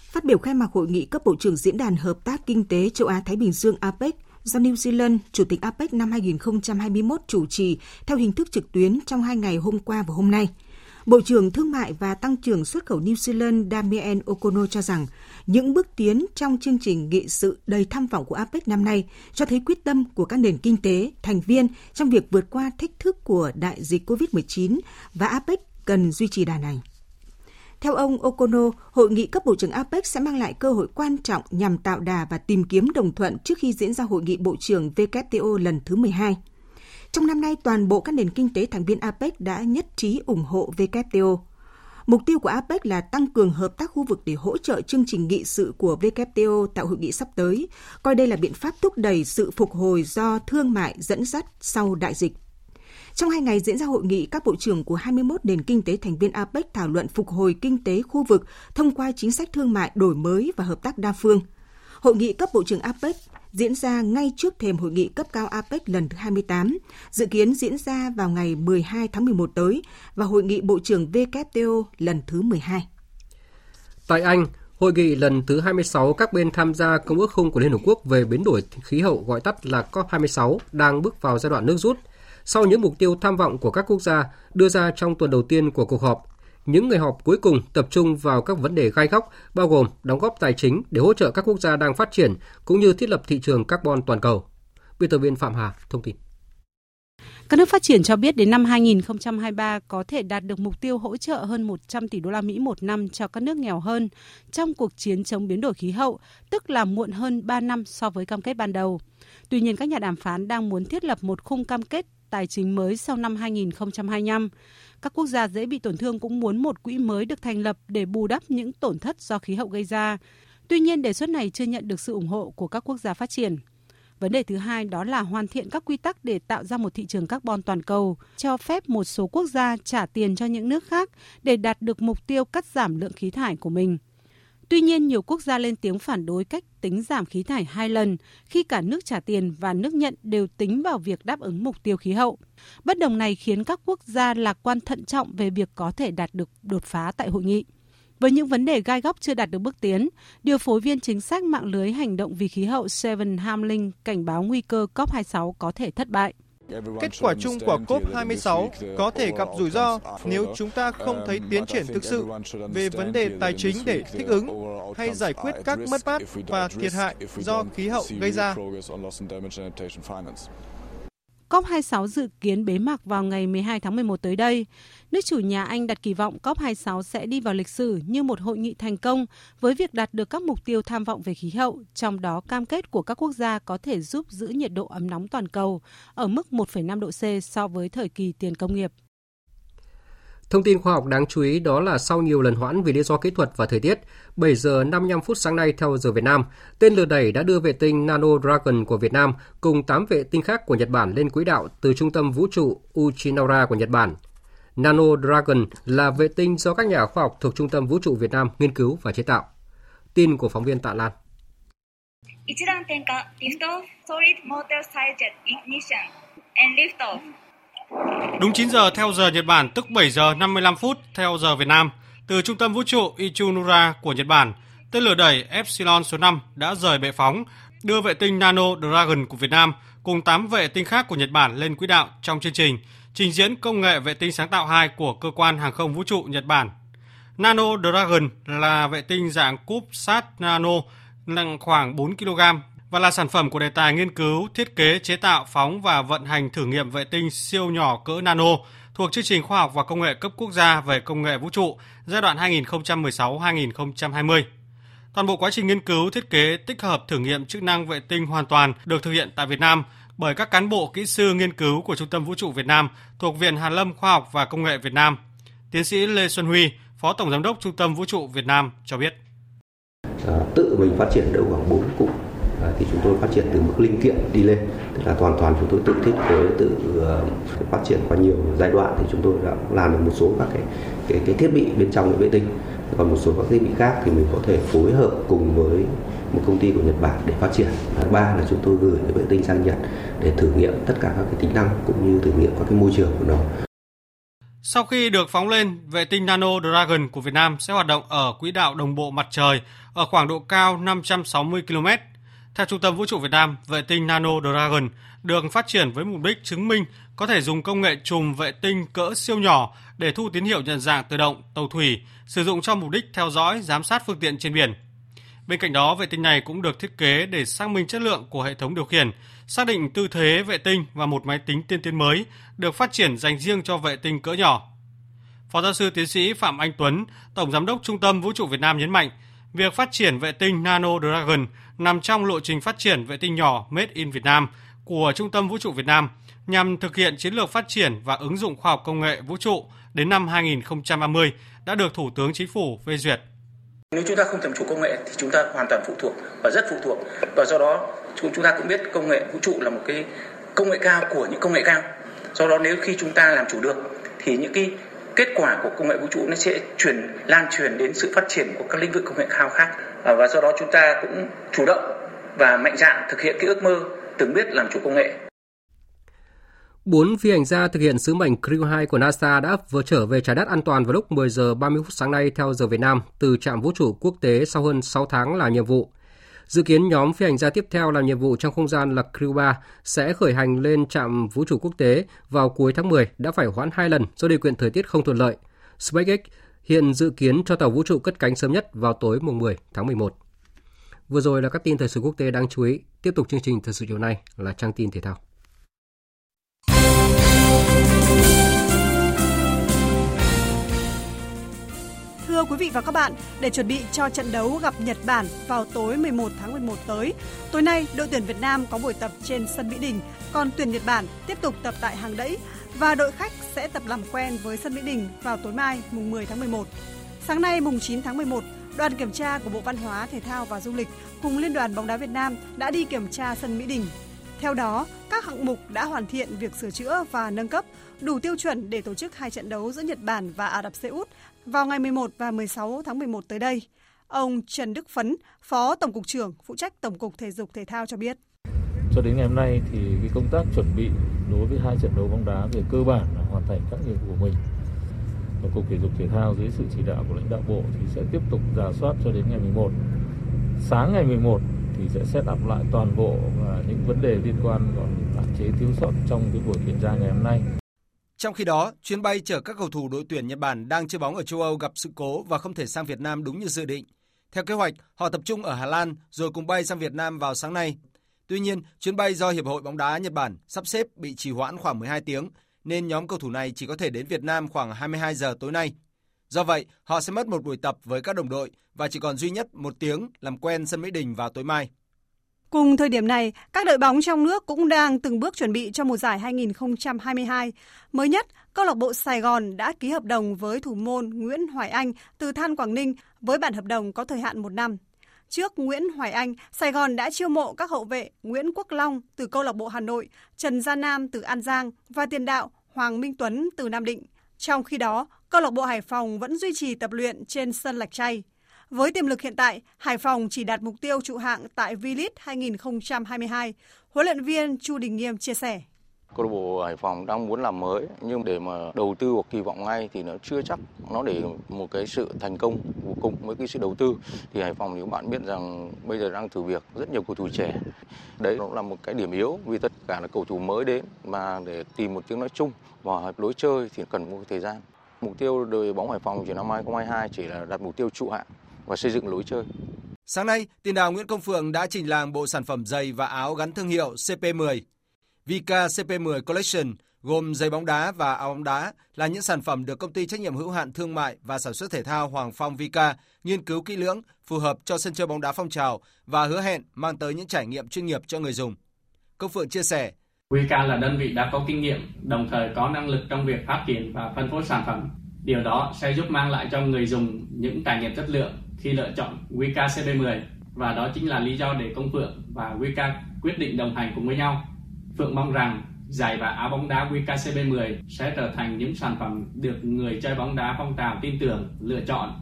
Phát biểu khai mạc hội nghị cấp bộ trưởng Diễn đàn Hợp tác Kinh tế Châu Á-Thái Bình Dương a pếc do New Zealand, Chủ tịch a pếc năm hai không hai mốt chủ trì theo hình thức trực tuyến trong hai ngày hôm qua và hôm nay. Bộ trưởng Thương mại và Tăng trưởng xuất khẩu New Zealand Damien O'Connor cho rằng những bước tiến trong chương trình nghị sự đầy tham vọng của a pếc năm nay cho thấy quyết tâm của các nền kinh tế, thành viên trong việc vượt qua thách thức của đại dịch covid mười chín và a pếc cần duy trì đà này. Theo ông O'Connor, hội nghị cấp bộ trưởng a pếc sẽ mang lại cơ hội quan trọng nhằm tạo đà và tìm kiếm đồng thuận trước khi diễn ra hội nghị bộ trưởng vê kép tê o lần thứ mười hai. Trong năm nay, toàn bộ các nền kinh tế thành viên a pếc đã nhất trí ủng hộ vê kép tê o. Mục tiêu của a pếc là tăng cường hợp tác khu vực để hỗ trợ chương trình nghị sự của vê kép tê o tại hội nghị sắp tới, coi đây là biện pháp thúc đẩy sự phục hồi do thương mại dẫn dắt sau đại dịch. Trong hai ngày diễn ra hội nghị, các bộ trưởng của hai mươi mốt nền kinh tế thành viên a pếc thảo luận phục hồi kinh tế khu vực thông qua chính sách thương mại đổi mới và hợp tác đa phương. Hội nghị cấp bộ trưởng a pếc diễn ra ngay trước thềm hội nghị cấp cao a pếc lần thứ hai mươi tám, dự kiến diễn ra vào ngày mười hai tháng mười một tới, và hội nghị Bộ trưởng vê kép tê o lần thứ mười hai. Tại Anh, hội nghị lần thứ hai mươi sáu các bên tham gia Công ước Khung của Liên Hợp Quốc về biến đổi khí hậu, gọi tắt là cóp hai mươi sáu, đang bước vào giai đoạn nước rút. Sau những mục tiêu tham vọng của các quốc gia đưa ra trong tuần đầu tiên của cuộc họp, những người họp cuối cùng tập trung vào các vấn đề gai góc, bao gồm đóng góp tài chính để hỗ trợ các quốc gia đang phát triển, cũng như thiết lập thị trường carbon toàn cầu. Biên tập viên Phạm Hà thông tin. Các nước phát triển cho biết đến năm hai không hai ba có thể đạt được mục tiêu hỗ trợ hơn một trăm tỷ đô la Mỹ một năm cho các nước nghèo hơn trong cuộc chiến chống biến đổi khí hậu, tức là muộn hơn ba năm so với cam kết ban đầu. Tuy nhiên, các nhà đàm phán đang muốn thiết lập một khung cam kết tài chính mới sau năm hai không hai lăm. Các quốc gia dễ bị tổn thương cũng muốn một quỹ mới được thành lập để bù đắp những tổn thất do khí hậu gây ra. Tuy nhiên, đề xuất này chưa nhận được sự ủng hộ của các quốc gia phát triển. Vấn đề thứ hai đó là hoàn thiện các quy tắc để tạo ra một thị trường carbon toàn cầu, cho phép một số quốc gia trả tiền cho những nước khác để đạt được mục tiêu cắt giảm lượng khí thải của mình. Tuy nhiên, nhiều quốc gia lên tiếng phản đối cách tính giảm khí thải hai lần khi cả nước trả tiền và nước nhận đều tính vào việc đáp ứng mục tiêu khí hậu. Bất đồng này khiến các quốc gia lạc quan thận trọng về việc có thể đạt được đột phá tại hội nghị. Với những vấn đề gai góc chưa đạt được bước tiến, điều phối viên chính sách mạng lưới hành động vì khí hậu Seven Hamling cảnh báo nguy cơ cóp hai mươi sáu có thể thất bại. Kết quả chung của cóp hai mươi sáu có thể gặp rủi ro nếu chúng ta không thấy tiến triển thực sự về vấn đề tài chính để thích ứng hay giải quyết các mất mát và thiệt hại do khí hậu gây ra. cóp hai mươi sáu dự kiến bế mạc vào ngày mười hai tháng mười một tới đây. Nước chủ nhà Anh đặt kỳ vọng cóp hai mươi sáu sẽ đi vào lịch sử như một hội nghị thành công với việc đạt được các mục tiêu tham vọng về khí hậu, trong đó cam kết của các quốc gia có thể giúp giữ nhiệt độ ấm nóng toàn cầu ở mức một phẩy năm độ C so với thời kỳ tiền công nghiệp. Thông tin khoa học đáng chú ý đó là sau nhiều lần hoãn vì lý do kỹ thuật và thời tiết, bảy giờ năm mươi lăm phút sáng nay theo giờ Việt Nam, tên lửa đẩy đã đưa vệ tinh Nano Dragon của Việt Nam cùng tám vệ tinh khác của Nhật Bản lên quỹ đạo từ trung tâm vũ trụ Uchinoura của Nhật Bản. Nano Dragon là vệ tinh do các nhà khoa học thuộc Trung tâm Vũ trụ Việt Nam nghiên cứu và chế tạo. Tin của phóng viên Tạ Lan. Đúng chín giờ theo giờ Nhật Bản, tức bảy giờ năm mươi lăm phút theo giờ Việt Nam, từ trung tâm vũ trụ Uchinoura của Nhật Bản, tên lửa đẩy Epsilon số năm đã rời bệ phóng, đưa vệ tinh Nano Dragon của Việt Nam cùng tám vệ tinh khác của Nhật Bản lên quỹ đạo trong chương trình trình diễn công nghệ vệ tinh sáng tạo hai của cơ quan hàng không vũ trụ Nhật Bản. Nano Dragon là vệ tinh dạng cúp sát nano nặng khoảng bốn ki lô gam và là sản phẩm của đề tài nghiên cứu, thiết kế, chế tạo, phóng và vận hành thử nghiệm vệ tinh siêu nhỏ cỡ nano thuộc chương trình khoa học và công nghệ cấp quốc gia về công nghệ vũ trụ giai đoạn hai nghìn không trăm mười sáu đến hai nghìn không trăm hai mươi. Toàn bộ quá trình nghiên cứu, thiết kế, tích hợp thử nghiệm chức năng vệ tinh hoàn toàn được thực hiện tại Việt Nam bởi các cán bộ kỹ sư nghiên cứu của Trung tâm Vũ trụ Việt Nam thuộc Viện Hàn lâm Khoa học và Công nghệ Việt Nam. Tiến sĩ Lê Xuân Huy, Phó Tổng Giám đốc Trung tâm Vũ trụ Việt Nam cho biết. À, tự mình phát triển được khoảng bốn cụm. Thì chúng tôi phát triển từ mức linh kiện đi lên, tức là toàn toàn chúng tôi tự thiết kế, tự uh, phát triển qua nhiều giai đoạn thì chúng tôi đã làm được một số các cái cái, cái thiết bị bên trong vệ tinh. Còn một số các thiết bị khác thì mình có thể phối hợp cùng với một công ty của Nhật Bản để phát triển. Thứ ba là chúng tôi gửi vệ tinh sang Nhật để thử nghiệm tất cả các cái tính năng cũng như thử nghiệm các cái môi trường của nó. Sau khi được phóng lên, vệ tinh Nano Dragon của Việt Nam sẽ hoạt động ở quỹ đạo đồng bộ mặt trời ở khoảng độ cao năm trăm sáu mươi ki lô mét. Theo Trung tâm Vũ trụ Việt Nam, vệ tinh Nano Dragon được phát triển với mục đích chứng minh có thể dùng công nghệ chùm vệ tinh cỡ siêu nhỏ để thu tín hiệu nhận dạng tự động, tàu thủy, sử dụng cho mục đích theo dõi, giám sát phương tiện trên biển. Bên cạnh đó, vệ tinh này cũng được thiết kế để xác minh chất lượng của hệ thống điều khiển, xác định tư thế vệ tinh và một máy tính tiên tiến mới được phát triển dành riêng cho vệ tinh cỡ nhỏ. Phó giáo sư tiến sĩ Phạm Anh Tuấn, Tổng Giám đốc Trung tâm Vũ trụ Việt Nam nhấn mạnh, việc phát triển vệ tinh Nano Dragon nằm trong lộ trình phát triển vệ tinh nhỏ Made in Việt Nam của Trung tâm Vũ trụ Việt Nam nhằm thực hiện chiến lược phát triển và ứng dụng khoa học công nghệ vũ trụ đến năm hai không ba mươi đã được Thủ tướng Chính phủ phê duyệt. Nếu chúng ta không làm chủ công nghệ thì chúng ta hoàn toàn phụ thuộc và rất phụ thuộc. Và do đó chúng ta cũng biết công nghệ vũ trụ là một cái công nghệ cao của những công nghệ cao. Do đó nếu khi chúng ta làm chủ được thì những cái kết quả của công nghệ vũ trụ nó sẽ truyền lan truyền đến sự phát triển của các lĩnh vực công nghệ cao khác, và do đó chúng ta cũng chủ động và mạnh dạn thực hiện cái ước mơ từng biết làm chủ công nghệ. Bốn phi hành gia thực hiện sứ mệnh Crew hai của NASA đã vừa trở về trái đất an toàn vào lúc mười giờ ba mươi phút sáng nay theo giờ Việt Nam từ trạm vũ trụ quốc tế sau hơn sáu tháng làm nhiệm vụ. Dự kiến nhóm phi hành gia tiếp theo làm nhiệm vụ trong không gian là Crew ba sẽ khởi hành lên trạm vũ trụ quốc tế vào cuối tháng mười đã phải hoãn hai lần do điều kiện thời tiết không thuận lợi. SpaceX hiện dự kiến cho tàu vũ trụ cất cánh sớm nhất vào tối mùng mười tháng mười một. Vừa rồi là các tin thời sự quốc tế đáng chú ý. Tiếp tục chương trình thời sự chiều nay là trang tin thể thao. Thưa quý vị và các bạn, để chuẩn bị cho trận đấu gặp Nhật Bản vào tối mười một tháng mười một tới, tối nay đội tuyển Việt Nam có buổi tập trên sân Mỹ Đình, còn tuyển Nhật Bản tiếp tục tập tại hàng đẫy và đội khách sẽ tập làm quen với sân Mỹ Đình vào tối mai mùng mười tháng mười một. Sáng nay mùng chín tháng mười một, đoàn kiểm tra của Bộ Văn hóa, Thể thao và Du lịch cùng Liên đoàn bóng đá Việt Nam đã đi kiểm tra sân Mỹ Đình. Theo đó, các hạng mục đã hoàn thiện việc sửa chữa và nâng cấp, đủ tiêu chuẩn để tổ chức hai trận đấu giữa Nhật Bản và Ả Rập Xê Út vào ngày mười một và mười sáu tháng mười một tới đây. Ông Trần Đức Phấn, Phó Tổng cục trưởng phụ trách Tổng cục Thể dục Thể thao cho biết. Cho đến ngày hôm nay thì cái công tác chuẩn bị đối với hai trận đấu bóng đá về cơ bản là hoàn thành các nhiệm vụ của mình. Tổng cục Thể dục Thể thao dưới sự chỉ đạo của lãnh đạo bộ thì sẽ tiếp tục rà soát cho đến ngày mười một. Sáng ngày mười một thì sẽ set up lại toàn bộ những vấn đề liên quan còn hạn chế thiếu sót trong cái buổi kiểm tra ngày hôm nay. Trong khi đó, chuyến bay chở các cầu thủ đội tuyển Nhật Bản đang chơi bóng ở châu Âu gặp sự cố và không thể sang Việt Nam đúng như dự định. Theo kế hoạch, họ tập trung ở Hà Lan rồi cùng bay sang Việt Nam vào sáng nay. Tuy nhiên, chuyến bay do Hiệp hội bóng đá Nhật Bản sắp xếp bị trì hoãn khoảng mười hai tiếng, nên nhóm cầu thủ này chỉ có thể đến Việt Nam khoảng hai mươi hai giờ tối nay. Do vậy, họ sẽ mất một buổi tập với các đồng đội và chỉ còn duy nhất một tiếng làm quen sân Mỹ Đình vào tối mai. Cùng thời điểm này, các đội bóng trong nước cũng đang từng bước chuẩn bị cho mùa giải hai nghìn không trăm hai mươi hai. Mới nhất, câu lạc bộ Sài Gòn đã ký hợp đồng với thủ môn Nguyễn Hoài Anh từ Than Quảng Ninh với bản hợp đồng có thời hạn một năm. Trước Nguyễn Hoài Anh, Sài Gòn đã chiêu mộ các hậu vệ Nguyễn Quốc Long từ câu lạc bộ Hà Nội, Trần Gia Nam từ An Giang và tiền đạo Hoàng Minh Tuấn từ Nam Định. Trong khi đó, câu lạc bộ Hải Phòng vẫn duy trì tập luyện trên sân Lạch Tray. Với tiềm lực hiện tại, Hải Phòng chỉ đạt mục tiêu trụ hạng tại V-League hai nghìn không trăm hai mươi hai, huấn luyện viên Chu Đình Nghiêm chia sẻ. Câu lạc bộ Hải Phòng đang muốn làm mới, nhưng để mà đầu tư hoặc kỳ vọng ngay thì nó chưa chắc nó để một cái sự thành công cùng với cái sự đầu tư. Thì Hải Phòng thì các bạn biết rằng bây giờ đang thử việc rất nhiều cầu thủ trẻ. Đấy cũng là một cái điểm yếu vì tất cả là cầu thủ mới đến mà để tìm một tiếng nói chung và lối chơi thì cần một thời gian. Mục tiêu đội bóng Hải Phòng chỉ năm hai không hai hai chỉ là đạt mục tiêu trụ hạng và xây dựng lối chơi. Sáng nay, tiền đạo Nguyễn Công Phượng đã trình làng bộ sản phẩm giày và áo gắn thương hiệu C P mười. Vika C P mười Collection gồm giày bóng đá và áo bóng đá là những sản phẩm được công ty trách nhiệm hữu hạn thương mại và sản xuất thể thao Hoàng Phong Vika nghiên cứu kỹ lưỡng, phù hợp cho sân chơi bóng đá phong trào và hứa hẹn mang tới những trải nghiệm chuyên nghiệp cho người dùng. Công Phượng chia sẻ, Vika là đơn vị đã có kinh nghiệm, đồng thời có năng lực trong việc phát triển và phân phối sản phẩm. Điều đó sẽ giúp mang lại cho người dùng những trải nghiệm chất lượng khi lựa chọn Vika C P mười và đó chính là lý do để Công Phượng và Vika quyết định đồng hành cùng với nhau. Phượng mong rằng giày và áo bóng đá Vika C P mười sẽ trở thành những sản phẩm được người chơi bóng đá phong trào tin tưởng lựa chọn.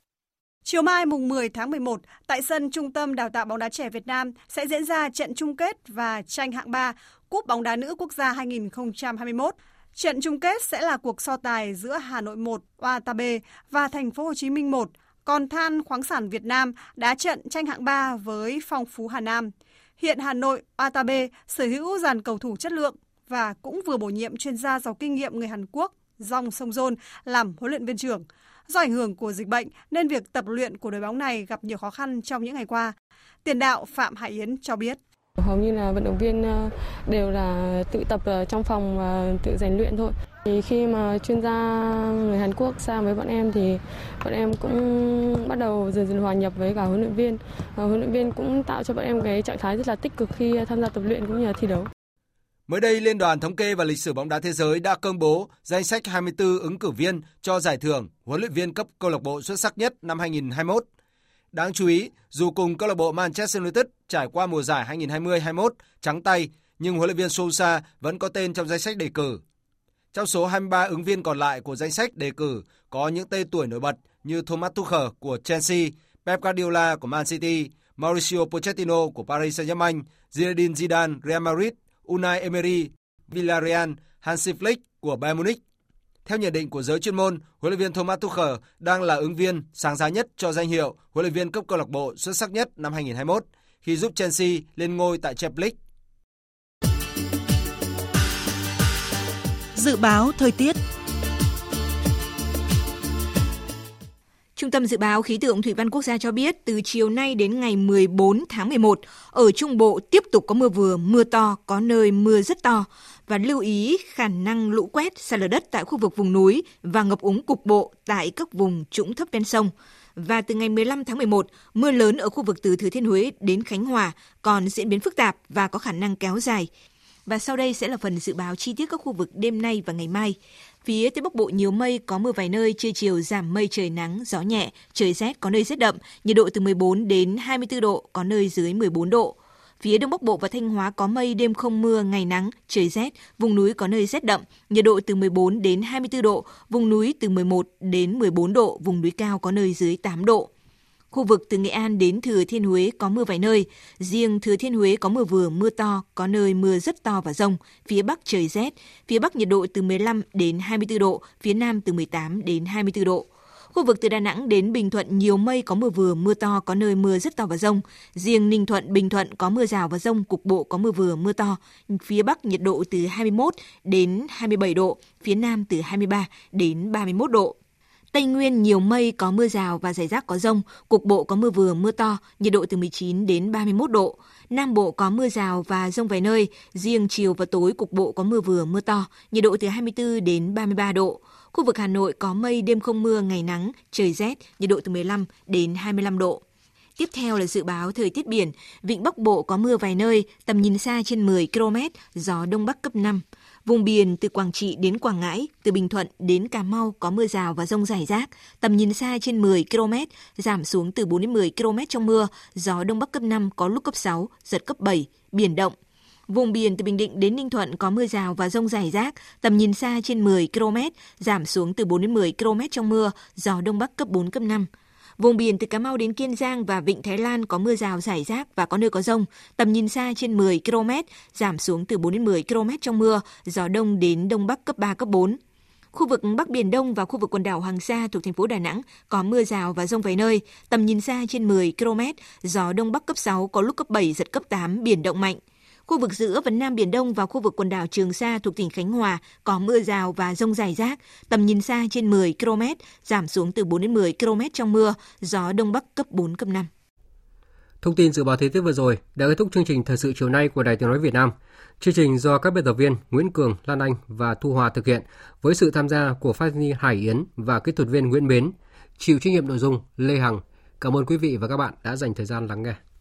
Chiều mai mùng mười tháng mười một, tại sân Trung tâm Đào tạo bóng đá trẻ Việt Nam sẽ diễn ra trận chung kết và tranh hạng ba Cúp bóng đá nữ quốc gia hai nghìn không trăm hai mươi mốt. Trận chung kết sẽ là cuộc so tài giữa Hà Nội một Watabe và Thành phố Hồ Chí Minh một, còn Than khoáng sản Việt Nam đá trận tranh hạng ba với Phong Phú Hà Nam. Hiện Hà Nội Watabe sở hữu dàn cầu thủ chất lượng và cũng vừa bổ nhiệm chuyên gia giàu kinh nghiệm người Hàn Quốc Jong Song Joon làm huấn luyện viên trưởng. Do ảnh hưởng của dịch bệnh nên việc tập luyện của đội bóng này gặp nhiều khó khăn trong những ngày qua. Tiền đạo Phạm Hải Yến cho biết. Hầu như là vận động viên đều là tự tập trong phòng và tự rèn luyện thôi. Thì khi mà chuyên gia người Hàn Quốc sang với bọn em thì bọn em cũng bắt đầu dần dần hòa nhập với cả huấn luyện viên. Và huấn luyện viên cũng tạo cho bọn em cái trạng thái rất là tích cực khi tham gia tập luyện cũng như là thi đấu. Mới đây, Liên đoàn Thống kê và Lịch sử bóng đá thế giới đã công bố danh sách hai mươi tư ứng cử viên cho giải thưởng huấn luyện viên cấp câu lạc bộ xuất sắc nhất năm hai nghìn không trăm hai mươi mốt. Đáng chú ý, dù cùng câu lạc bộ Manchester United trải qua mùa giải hai nghìn không trăm hai mươi - hai mươi mốt trắng tay, nhưng huấn luyện viên Solskjaer vẫn có tên trong danh sách đề cử. Trong số hai mươi ba ứng viên còn lại của danh sách đề cử có những tên tuổi nổi bật như Thomas Tuchel của Chelsea, Pep Guardiola của Man City, Mauricio Pochettino của Paris Saint-Germain, Zinedine Zidane, Real Madrid, Unai Emery, Villarreal, Hansi Flick của Bayern Munich. Theo nhận định của giới chuyên môn, huấn luyện viên Thomas Tuchel đang là ứng viên sáng giá nhất cho danh hiệu huấn luyện viên cấp câu lạc bộ xuất sắc nhất năm hai không hai mốt khi giúp Chelsea lên ngôi tại Champions League. Dự báo thời tiết. Trung tâm Dự báo Khí tượng Thủy văn Quốc gia cho biết, từ chiều nay đến ngày mười bốn tháng mười một, ở Trung Bộ tiếp tục có mưa vừa, mưa to, có nơi mưa rất to. Và lưu ý khả năng lũ quét, sạt lở đất tại khu vực vùng núi và ngập úng cục bộ tại các vùng trũng thấp ven sông. Và từ ngày mười lăm tháng mười một, mưa lớn ở khu vực từ Thừa Thiên Huế đến Khánh Hòa còn diễn biến phức tạp và có khả năng kéo dài. Và sau đây sẽ là phần dự báo chi tiết các khu vực đêm nay và ngày mai. Phía Tây Bắc Bộ nhiều mây, có mưa vài nơi, trưa chiều giảm mây trời nắng, gió nhẹ, trời rét, có nơi rét đậm, nhiệt độ từ mười bốn đến hai mươi tư độ, có nơi dưới mười bốn độ. Phía Đông Bắc Bộ và Thanh Hóa có mây, đêm không mưa, ngày nắng, trời rét, vùng núi có nơi rét đậm, nhiệt độ từ mười bốn đến hai mươi tư độ, vùng núi từ mười một đến mười bốn độ, vùng núi cao có nơi dưới tám độ. Khu vực từ Nghệ An đến Thừa Thiên Huế có mưa vài nơi, riêng Thừa Thiên Huế có mưa vừa, mưa to, có nơi mưa rất to và dông, phía Bắc trời rét, phía Bắc nhiệt độ từ mười lăm đến hai mươi tư độ, phía Nam từ mười tám đến hai mươi tư độ. Khu vực từ Đà Nẵng đến Bình Thuận nhiều mây, có mưa vừa, mưa to, có nơi mưa rất to và dông, riêng Ninh Thuận, Bình Thuận có mưa rào và dông, cục bộ có mưa vừa, mưa to, phía Bắc nhiệt độ từ hai mươi mốt đến hai mươi bảy độ, phía Nam từ hai mươi ba đến ba mươi mốt độ. Tây Nguyên nhiều mây, có mưa rào và rải rác có dông, cục bộ có mưa vừa, mưa to, nhiệt độ từ mười chín đến ba mươi mốt độ. Nam Bộ có mưa rào và dông vài nơi, riêng chiều và tối cục bộ có mưa vừa, mưa to, nhiệt độ từ hai mươi tư đến ba mươi ba độ. Khu vực Hà Nội có mây, đêm không mưa, ngày nắng, trời rét, nhiệt độ từ mười lăm đến hai mươi lăm độ. Tiếp theo là dự báo thời tiết biển, vịnh Bắc Bộ có mưa vài nơi, tầm nhìn xa trên mười ki lô mét, gió Đông Bắc cấp năm. Vùng biển từ Quảng Trị đến Quảng Ngãi, từ Bình Thuận đến Cà Mau có mưa rào và dông rải rác, tầm nhìn xa trên mười ki lô mét, giảm xuống từ bốn đến mười ki lô mét trong mưa, gió Đông Bắc cấp năm có lúc cấp sáu, giật cấp bảy, biển động. Vùng biển từ Bình Định đến Ninh Thuận có mưa rào và dông rải rác, tầm nhìn xa trên mười ki lô mét, giảm xuống từ bốn đến mười ki lô mét trong mưa, gió Đông Bắc cấp bốn, cấp năm. Vùng biển từ Cà Mau đến Kiên Giang và Vịnh Thái Lan có mưa rào rải rác và có nơi có dông, tầm nhìn xa trên mười ki lô mét, giảm xuống từ bốn đến mười ki lô mét trong mưa, gió Đông đến Đông Bắc cấp ba, cấp bốn. Khu vực Bắc Biển Đông và khu vực quần đảo Hoàng Sa thuộc thành phố Đà Nẵng có mưa rào và dông vài nơi, tầm nhìn xa trên mười ki lô mét, gió Đông Bắc cấp sáu, có lúc cấp bảy, giật cấp tám, biển động mạnh. Khu vực giữa và Nam Biển Đông và khu vực quần đảo Trường Sa thuộc tỉnh Khánh Hòa có mưa rào và dông rải rác, tầm nhìn xa trên mười ki lô mét, giảm xuống từ bốn đến mười ki lô mét trong mưa, gió Đông Bắc cấp bốn, cấp năm. Thông tin dự báo thời tiết vừa rồi đã kết thúc chương trình Thời sự chiều nay của Đài Tiếng nói Việt Nam. Chương trình do các biên tập viên Nguyễn Cường, Lan Anh và Thu Hòa thực hiện với sự tham gia của phát thanh Hải Yến và kỹ thuật viên Nguyễn Bến, chịu trách nhiệm nội dung Lê Hằng. Cảm ơn quý vị và các bạn đã dành thời gian lắng nghe.